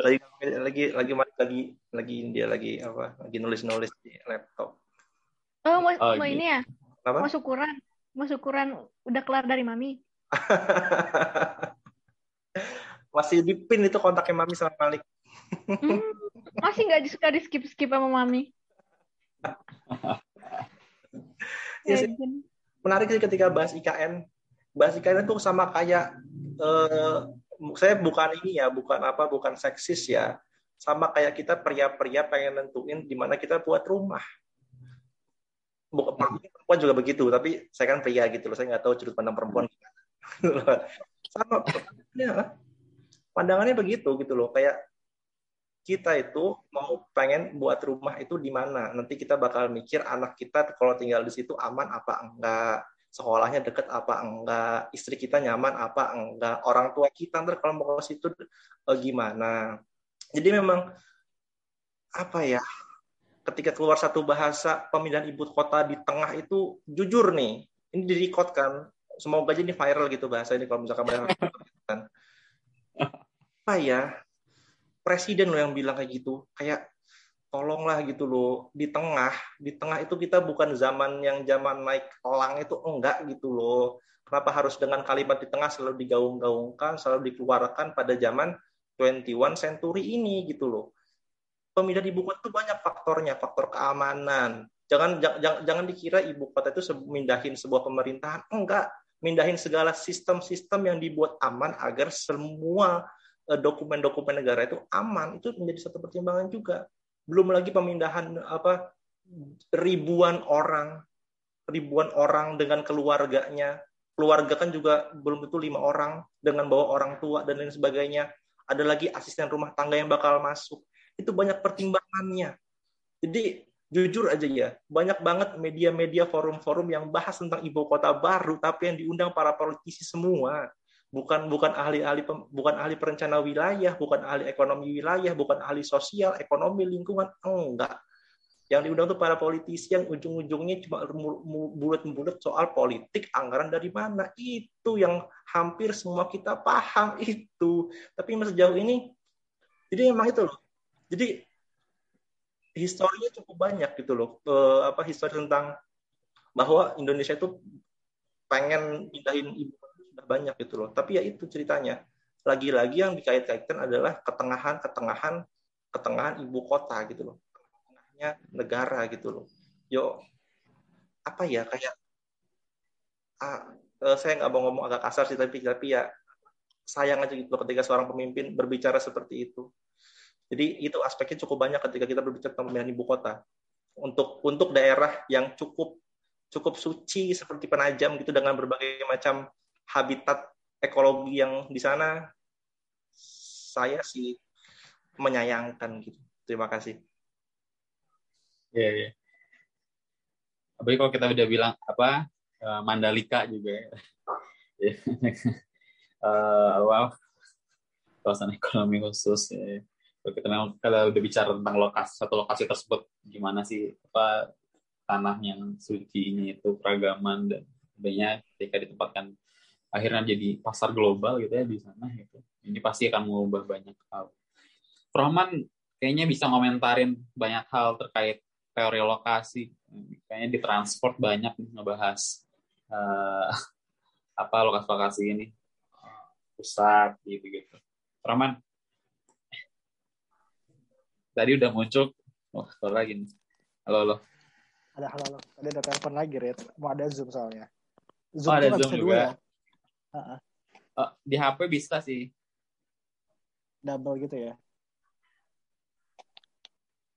Lagi Malik nulis-nulis di laptop. Oh, mau ini ya? Apa? Mau syukuran udah kelar dari Mami. Masih dipin itu kontaknya Mami sama Malik. Masih nggak suka di skip sama Mami. Ya, menarik sih ketika bahas IKN itu sama kayak saya bukan seksis ya, sama kayak kita pria-pria pengen nentuin di mana kita buat rumah. Perempuan juga begitu, tapi saya kan pria gitu loh, saya nggak tahu sudut pandang perempuan gimana. Sama pandangannya begitu gitu loh, kayak kita itu mau pengen buat rumah itu di mana, nanti kita bakal mikir anak kita kalau tinggal di situ aman apa enggak, sekolahnya deket apa enggak, istri kita nyaman apa enggak, orang tua kita ntar kalau mau ke situ gimana. Jadi memang ketika keluar satu bahasa pemindahan ibu kota di tengah itu, jujur nih ini direkod kan, semoga aja ini viral gitu bahasa ini kalau misalkan banyak kan. Presiden lo yang bilang kayak gitu, kayak tolonglah gitu loh, di tengah itu kita bukan zaman yang zaman naik elang itu, enggak gitu loh. Kenapa harus dengan kalimat di tengah selalu digaung-gaungkan, selalu dikeluarkan pada zaman 21 century ini gitu loh. pemindahan ibu kota itu banyak faktornya, faktor keamanan. Jangan dikira ibu kota itu mindahin sebuah pemerintahan, enggak. Mindahin segala sistem-sistem yang dibuat aman agar semua dokumen-dokumen negara itu aman, itu menjadi satu pertimbangan juga. Belum lagi pemindahan ribuan orang dengan keluarganya. Keluarga kan juga belum tentu 5 orang dengan bawa orang tua dan lain sebagainya. Ada lagi asisten rumah tangga yang bakal masuk. Itu banyak pertimbangannya. Jadi jujur aja ya, banyak banget media-media, forum-forum yang bahas tentang ibu kota baru, tapi yang diundang para politisi semua. Bukan ahli perencana wilayah, bukan ahli ekonomi wilayah, bukan ahli sosial, ekonomi, lingkungan, enggak. Yang diundang itu para politisi yang ujung-ujungnya cuma bulat-bulat soal politik, anggaran dari mana. Itu yang hampir semua kita paham itu. Tapi sejauh ini, jadi memang itu loh. Jadi historinya cukup banyak gitu loh. Histori tentang bahwa Indonesia itu pengen pindahin ibu kota sudah banyak gitu loh. Tapi ya itu ceritanya. Lagi-lagi yang dikait-kaitkan adalah ketengahan ibu kota gitu loh. Negara gitu loh. Yo, apa ya kayak saya nggak mau ngomong agak kasar sih, tapi ya sayang aja gitu loh ketika seorang pemimpin berbicara seperti itu. Jadi itu aspeknya cukup banyak ketika kita berbicara tentang pemindahan ibu kota. Untuk daerah yang cukup suci seperti Penajam gitu dengan berbagai macam habitat ekologi yang di sana, saya sih menyayangkan gitu. Terima kasih. Iya, iya. Apalagi kalau kita udah bilang Mandalika juga ya. Kawasan ekonomi khusus. Ya. Kalau udah bicara tentang lokasi, satu lokasi tersebut gimana sih tanah yang sucinya itu peragaman dan sebagainya ketika ditempatkan akhirnya jadi pasar global gitu ya di sana gitu. Ini pasti akan mengubah banyak hal. Rohman kayaknya bisa ngomentarin banyak hal terkait teori lokasi, kayaknya di transport banyak ngebahas lokasi-lokasi ini pusat gitu. Roman, tadi udah muncul, halo lagi nih, halo. Halo, tadi ada telepon lagi, Rit. Mau ada Zoom soalnya. Zoom ada Zoom juga. Ya? Di HP bisa sih. Double gitu ya.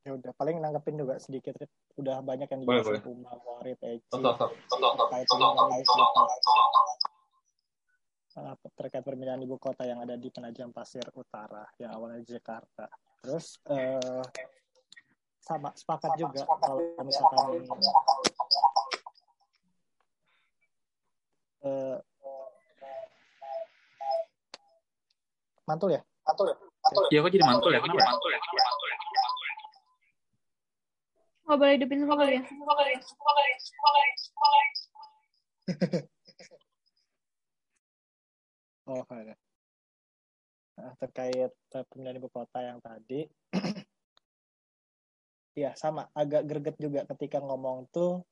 Ya udah, paling nanggepin juga sedikit, udah banyak yang dibahas Puma, Warit, Eci, terkait pemindahan ibu kota yang ada di Penajam Paser Utara yang awalnya di Jakarta. Terus sepakat juga kalau misalkan mantul ya? Iya, kok jadi mantul ya? Kenapa mantul ya? Nggak boleh hidupin semua kali ya. Oh, ada. Nah, terkait pemindahan ibu kota yang tadi, ya sama, agak greget juga ketika ngomong tuh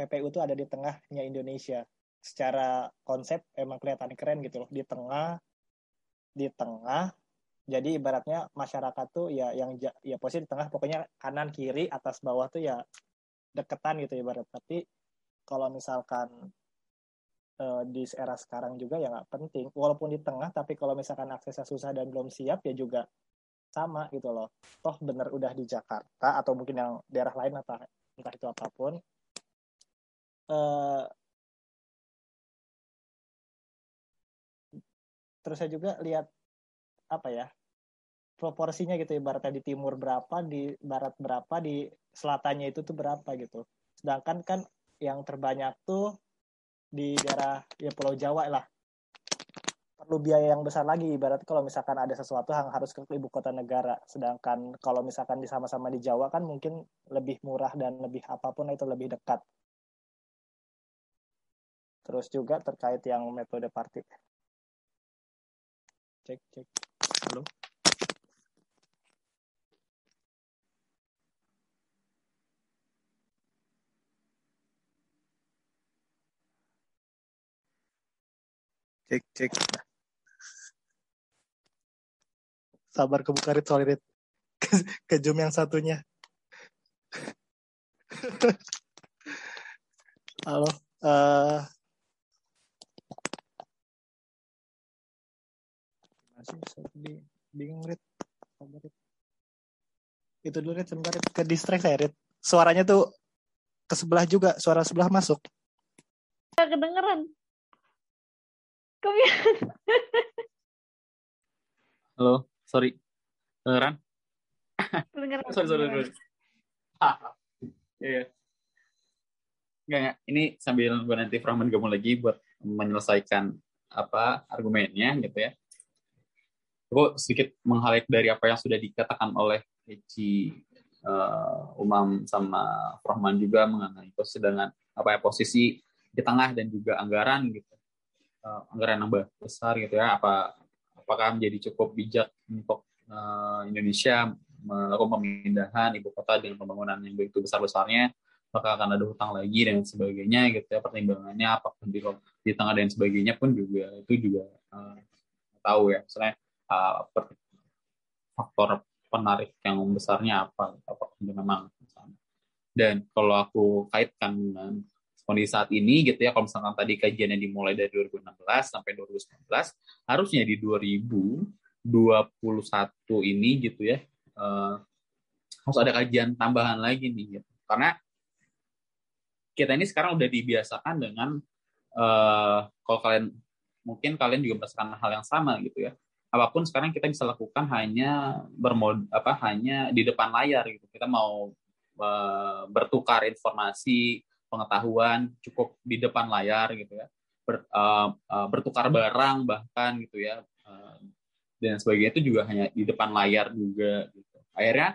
PPU tuh ada di tengahnya Indonesia. Secara konsep emang kelihatan keren gitu loh, di tengah. Jadi ibaratnya masyarakat tuh ya yang ya posisi di tengah, pokoknya kanan kiri atas bawah tuh ya deketan gitu ibarat. Tapi kalau misalkan di era sekarang juga ya nggak penting. Walaupun di tengah, tapi kalau misalkan aksesnya susah dan belum siap ya juga sama gitu loh. Toh bener udah di Jakarta atau mungkin yang daerah lain entah itu apapun. Terus saya juga lihat proporsinya gitu, ibaratnya di timur berapa, di barat berapa, di selatannya itu tuh berapa gitu. Sedangkan kan yang terbanyak tuh di daerah ya Pulau Jawa lah. Perlu biaya yang besar lagi, ibarat kalau misalkan ada sesuatu yang harus ke ibu kota negara. Sedangkan kalau misalkan sama-sama di Jawa kan mungkin lebih murah dan lebih apapun itu lebih dekat. Terus juga terkait yang metode partai. Cek. Halo. Cek. Sabar kebuka Rit, sorry Rit. ke Zoom yang satunya. Halo. Masih bingung, Rit. Itu dulu, Rit. Sebentar, Rit. Ke distract saya, Rit. Suaranya tuh ke sebelah juga. Suara sebelah masuk. Gak kedengeran. Halo, sorry. Dengeran? Dengeran. Sorry. Iya. Enggak. Ini sambil gue nanti Rahman gabung lagi buat menyelesaikan apa argumennya gitu ya. Gue sedikit meng-highlight dari apa yang sudah dikatakan oleh Eci, Umam sama Rahman juga mengenai kesedangan apa ya, posisi di tengah dan juga anggaran gitu. Anggaran yang besar gitu ya, apakah menjadi cukup bijak untuk Indonesia melakukan pemindahan ibu kota dengan pembangunan yang begitu besar-besarnya, maka akan ada hutang lagi dan sebagainya gitu ya, pertimbangannya apakah di tengah dan sebagainya pun juga itu juga tahu ya, misalnya faktor penarik yang besarnya apa memang. Dan kalau aku kaitkan dengan kondisi saat ini gitu ya, kalau misalkan tadi kajiannya dimulai dari 2016 sampai 2019, harusnya di 2021 ini gitu ya, harus ada kajian tambahan lagi nih gitu. Karena kita ini sekarang udah dibiasakan dengan kalau kalian mungkin kalian juga merasakan hal yang sama gitu ya, apapun sekarang kita bisa lakukan hanya hanya di depan layar gitu. Kita mau bertukar informasi pengetahuan cukup di depan layar gitu ya, bertukar barang bahkan gitu ya, dan sebagainya itu juga hanya di depan layar juga gitu. Akhirnya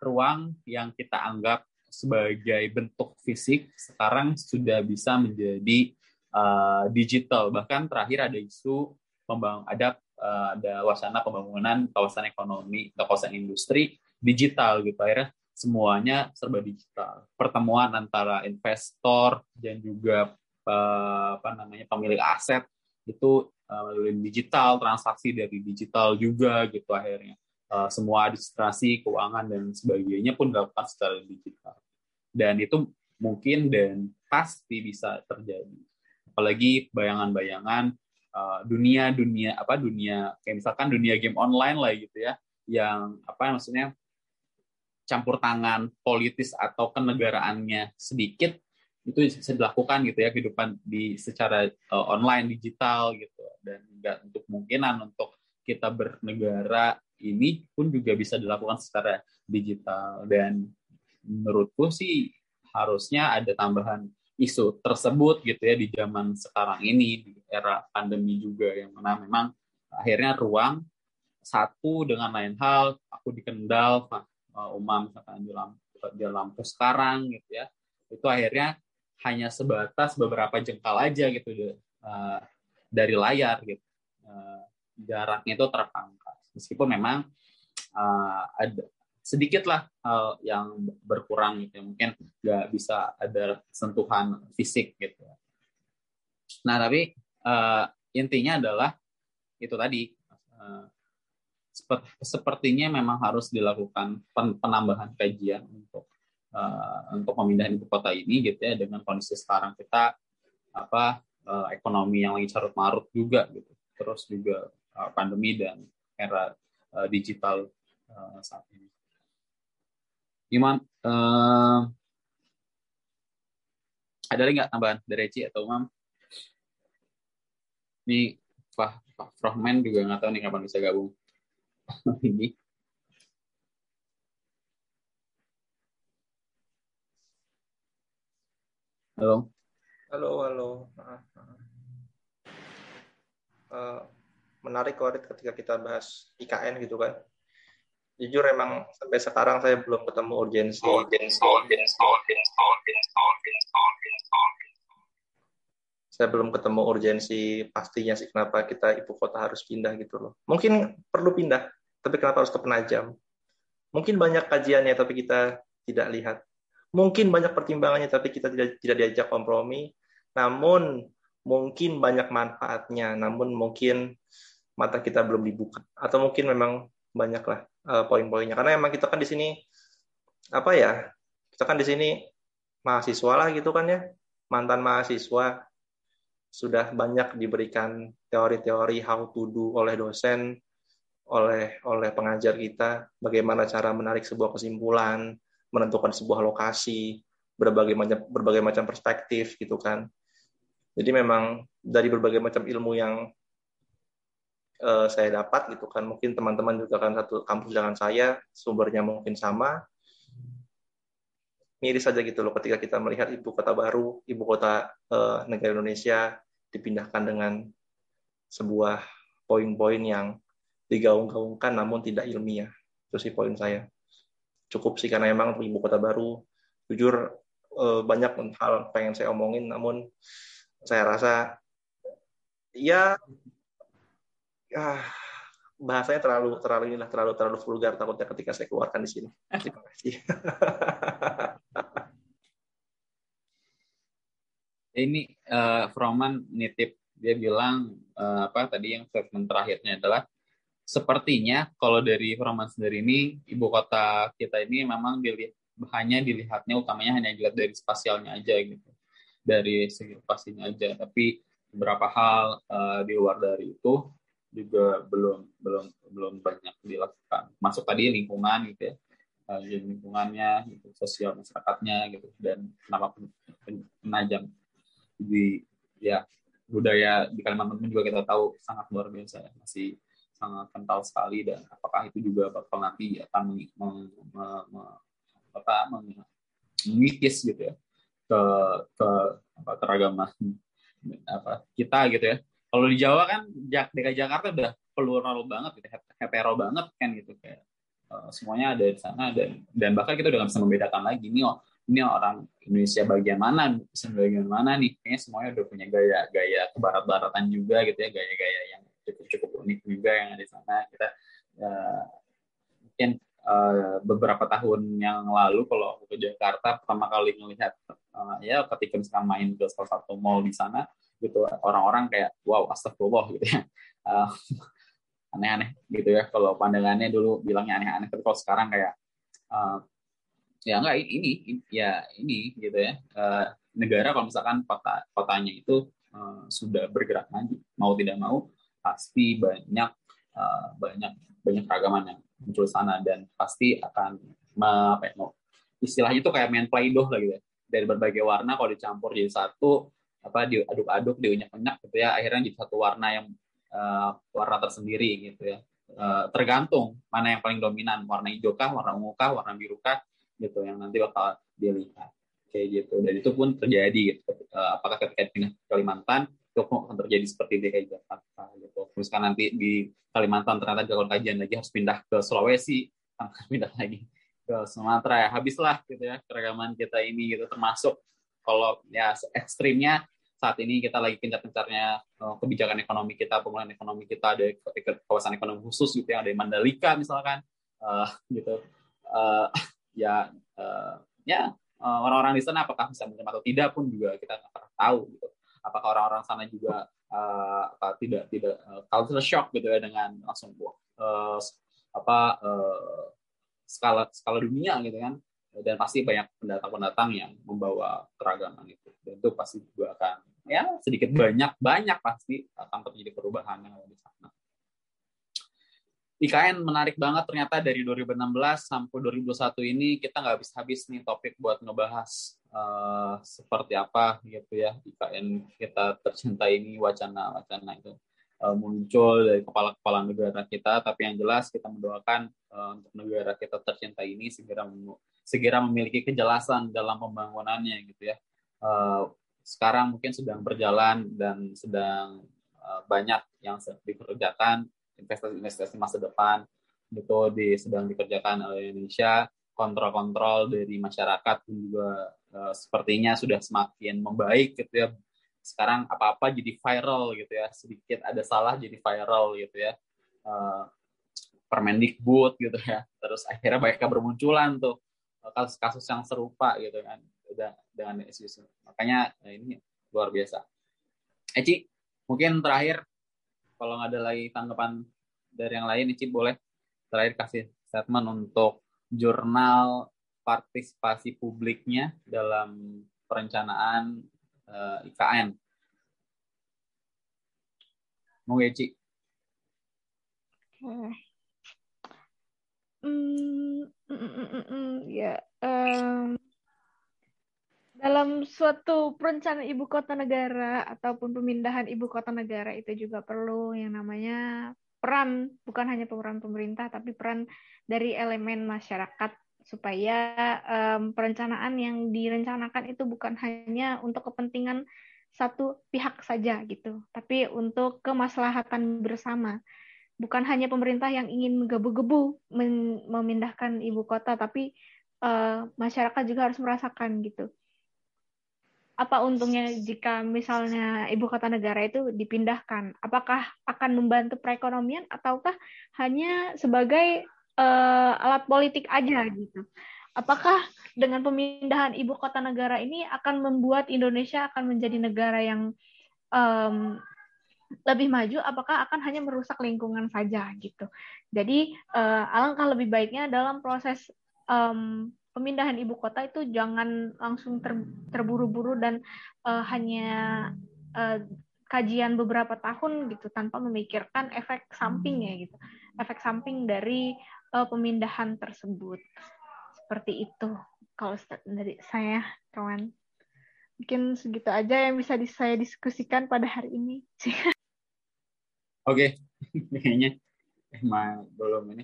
ruang yang kita anggap sebagai bentuk fisik sekarang sudah bisa menjadi digital. Bahkan terakhir ada isu ada wacana pembangunan kawasan ekonomi atau kawasan industri digital gitu. Akhirnya semuanya serba digital. Pertemuan antara investor dan juga pemilik aset itu melalui digital, transaksi dari digital juga gitu akhirnya. Semua administrasi, keuangan dan sebagainya pun dilakukan secara digital. Dan itu mungkin dan pasti bisa terjadi. Apalagi bayangan-bayangan dunia kayak misalkan dunia game online lah gitu ya, yang maksudnya campur tangan politis atau kenegaraannya sedikit itu bisa dilakukan gitu ya, kehidupan di secara online digital gitu. Dan enggak untuk kemungkinan untuk kita bernegara ini pun juga bisa dilakukan secara digital. Dan menurutku sih harusnya ada tambahan isu tersebut gitu ya di zaman sekarang ini, di era pandemi juga, yang mana memang akhirnya ruang satu dengan lain hal, aku di Kendal, Umam di Lampung sekarang gitu ya, itu akhirnya hanya sebatas beberapa jengkal aja gitu dari layar gitu, jaraknya itu terpangkas, meskipun memang ada sedikit lah hal yang berkurang gitu ya, mungkin nggak bisa ada sentuhan fisik gitu. Nah tapi intinya adalah itu tadi, sepertinya memang harus dilakukan penambahan kajian untuk pemindahan ibu kota ini gitu ya, dengan kondisi sekarang kita ekonomi yang lagi carut marut juga gitu, terus juga pandemi dan era digital saat ini. Gimana? Ada lagi nggak tambahan dari Eci atau Umam? Ini Pak Rohman juga nggak tahu nih kapan bisa gabung. Ini halo. Menarik Warid ketika kita bahas IKN gitu kan. Jujur emang sampai sekarang saya belum ketemu urgensi pastinya sih kenapa kita ibu kota harus pindah gitu loh. Mungkin perlu pindah, tapi kenapa harus ke Penajam? Mungkin banyak kajiannya, tapi kita tidak lihat. Mungkin banyak pertimbangannya, tapi kita tidak diajak kompromi. Namun mungkin banyak manfaatnya, namun mungkin mata kita belum dibuka. Atau mungkin memang banyak lah poin-poinnya. Karena emang kita kan di sini apa ya, kita kan di sini mahasiswa lah gitu kan ya, mantan mahasiswa, sudah banyak diberikan teori-teori how to do oleh dosen, oleh pengajar kita, bagaimana cara menarik sebuah kesimpulan, menentukan sebuah lokasi, berbagai macam perspektif gitu kan. Jadi memang dari berbagai macam ilmu yang saya dapat gitu kan, mungkin teman-teman juga kan satu kampus dengan saya, sumbernya mungkin sama, miris saja gitu loh ketika kita melihat ibu kota baru, ibu kota negara Indonesia dipindahkan dengan sebuah poin-poin yang digaung-gaungkan namun tidak ilmiah. Itu sih poin saya. Cukup sih karena emang untuk ibu kota baru, jujur banyak hal pengen saya omongin, namun saya rasa ya bahasanya terlalu vulgar, takutnya ketika saya keluarkan di sini. Terima kasih. Ini Froman nitip, dia bilang apa tadi yang statement terakhirnya adalah sepertinya kalau dari Froman sendiri ini ibu kota kita ini memang hanya dilihat dari spasialnya aja gitu, dari segi pastinya aja, tapi beberapa hal di luar dari itu juga belum banyak dilakukan. Masuk tadi lingkungan gitu ya, lingkungannya, gitu, sosial masyarakatnya gitu, dan kenapa Penajam di ya budaya di Kalimantan juga kita tahu sangat luar biasa, ya, masih sangat kental sekali, dan apakah itu juga bakal nanti akan mengikis gitu ya ke keragaman apa kita gitu ya. Kalau di Jawa kan DKI Jakarta udah plural banget gitu, hetero banget kan gitu, kayak semuanya ada di sana, dan bahkan kita udah nggak bisa membedakan lagi ini orang Indonesia bagian mana, nih, kayaknya semuanya udah punya gaya kebarat-baratan juga gitu ya, gaya-gaya yang cukup unik juga yang ada di sana. Kita mungkin beberapa tahun yang lalu kalau aku ke Jakarta pertama kali melihat ya ketika misalkan main ke salah satu mall di sana gitu, orang-orang kayak wow, astagfirullah gitu ya, aneh-aneh gitu ya, kalau pandangannya dulu bilangnya aneh-aneh, tapi kalau sekarang kayak ya enggak ini gitu ya, negara kalau misalkan kotanya itu sudah bergerak maju, mau tidak mau pasti banyak keragaman yang muncul sana, dan pasti akan istilahnya itu kayak main play-doh lah gitu ya, dari berbagai warna kalau dicampur jadi satu, apa diaduk-aduk, diunyak-unyak gitu ya, akhirnya jadi satu warna yang warna tersendiri gitu ya, tergantung mana yang paling dominan, warna hijau kah, warna ungu kah, warna biru kah gitu, yang nanti bakal dilihat kayak gitu. Dan itu pun terjadi gitu, apakah ketika pindah ke Kalimantan itu akan terjadi seperti DKI Jakarta gitu, terus kan nanti di Kalimantan ternyata dilakukan kajian lagi, harus pindah ke Sulawesi, akan pindah lagi ke Sumatera, ya habislah gitu ya keragaman kita ini gitu, termasuk kalau ya ekstrimnya saat ini kita lagi kencar-kencarnya kebijakan ekonomi kita, pemulihan ekonomi kita, ada kawasan ekonomi khusus gitu yang ada di Mandalika misalkan, gitu, orang-orang di sana apakah bisa menerima atau tidak pun juga kita nggak pernah tahu gitu. Apakah orang-orang sana juga tidak culture shock gitu ya dengan langsung skala dunia gitu kan, dan pasti banyak pendatang-pendatang yang membawa keragaman itu, dan itu pasti juga akan ya sedikit banyak pasti akan terjadi perubahan yang ada di sana. IKN menarik banget ternyata, dari 2016 sampai 2021 ini kita nggak habis-habis nih topik buat ngebahas seperti apa gitu ya IKN kita tercinta ini, wacana-wacana itu muncul dari kepala-kepala negara kita, tapi yang jelas kita mendoakan untuk negara kita tercinta ini segera memiliki kejelasan dalam pembangunannya gitu ya. Sekarang mungkin sedang berjalan dan sedang banyak yang dikerjakan, investasi masa depan itu sedang dikerjakan oleh Indonesia, kontrol dari masyarakat juga sepertinya sudah semakin membaik gitu ya. Sekarang apa-apa jadi viral gitu ya, sedikit ada salah jadi viral gitu ya, Permendikbud gitu ya, terus akhirnya banyak bermunculan tuh kasus-kasus yang serupa gitu kan dengan isu-isu, makanya ini luar biasa. Eci, mungkin terakhir kalau nggak ada lagi tanggapan dari yang lain, Eci boleh terakhir kasih statement untuk jurnal partisipasi publiknya dalam perencanaan IKN. Mau ya, Ci? Dalam suatu perencanaan ibu kota negara ataupun pemindahan ibu kota negara itu juga perlu yang namanya peran, bukan hanya peran pemerintah, tapi peran dari elemen masyarakat supaya perencanaan yang direncanakan itu bukan hanya untuk kepentingan satu pihak saja gitu, tapi untuk kemaslahatan bersama. Bukan hanya pemerintah yang ingin menggebu-gebu memindahkan ibu kota, tapi masyarakat juga harus merasakan gitu. Apa untungnya jika misalnya ibu kota negara itu dipindahkan? Apakah akan membantu perekonomian ataukah hanya sebagai alat politik aja gitu? Apakah dengan pemindahan ibu kota negara ini akan membuat Indonesia akan menjadi negara yang lebih maju? Apakah akan hanya merusak lingkungan saja gitu? Jadi alangkah lebih baiknya dalam proses pemindahan ibu kota itu jangan langsung terburu-buru dan hanya kajian beberapa tahun gitu tanpa memikirkan efek sampingnya gitu, efek samping dari pemindahan tersebut. Seperti itu kalau dari saya, kawan. Mungkin segitu aja yang bisa saya diskusikan pada hari ini. Oke, kayaknya emang belum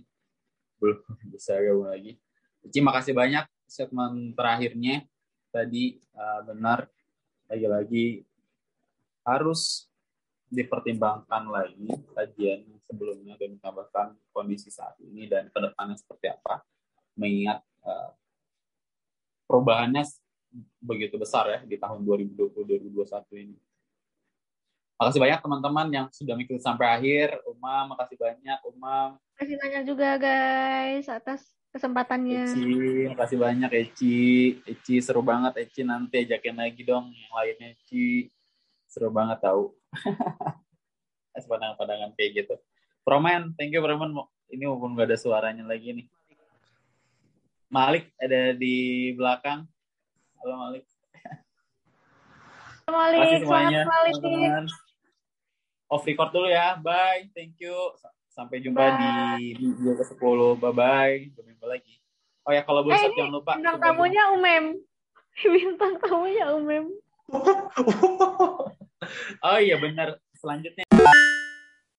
bisa gabung lagi. Cici, makasih banyak statement terakhirnya tadi, benar, lagi-lagi harus dipertimbangkan lagi kajian sebelumnya dan ditambahkan kondisi saat ini dan ke depannya seperti apa, mengingat perubahannya begitu besar ya di tahun 2020-2021 ini. Makasih banyak teman-teman yang sudah mengikuti sampai akhir. Makasih banyak, Makasih banyak juga guys atas kesempatannya. Makasih banyak Eci. Eci seru banget Eci, nanti ajakin lagi dong yang lainnya Eci. Seru banget tahu. Pandangan-pandangan kayak gitu. Proman, thank you Proman. Ini walaupun gak ada suaranya lagi nih. Malik ada di belakang. Halo Malik. Malik, semangat Malik. Off record dulu ya, bye, thank you, sampai jumpa bye. Di video ke-10, bye-bye, jumpa lagi. Oh ya, kalau bosan jangan lupa. Bintang tamunya Umem, bintang tamunya Umem. Oh iya benar, selanjutnya.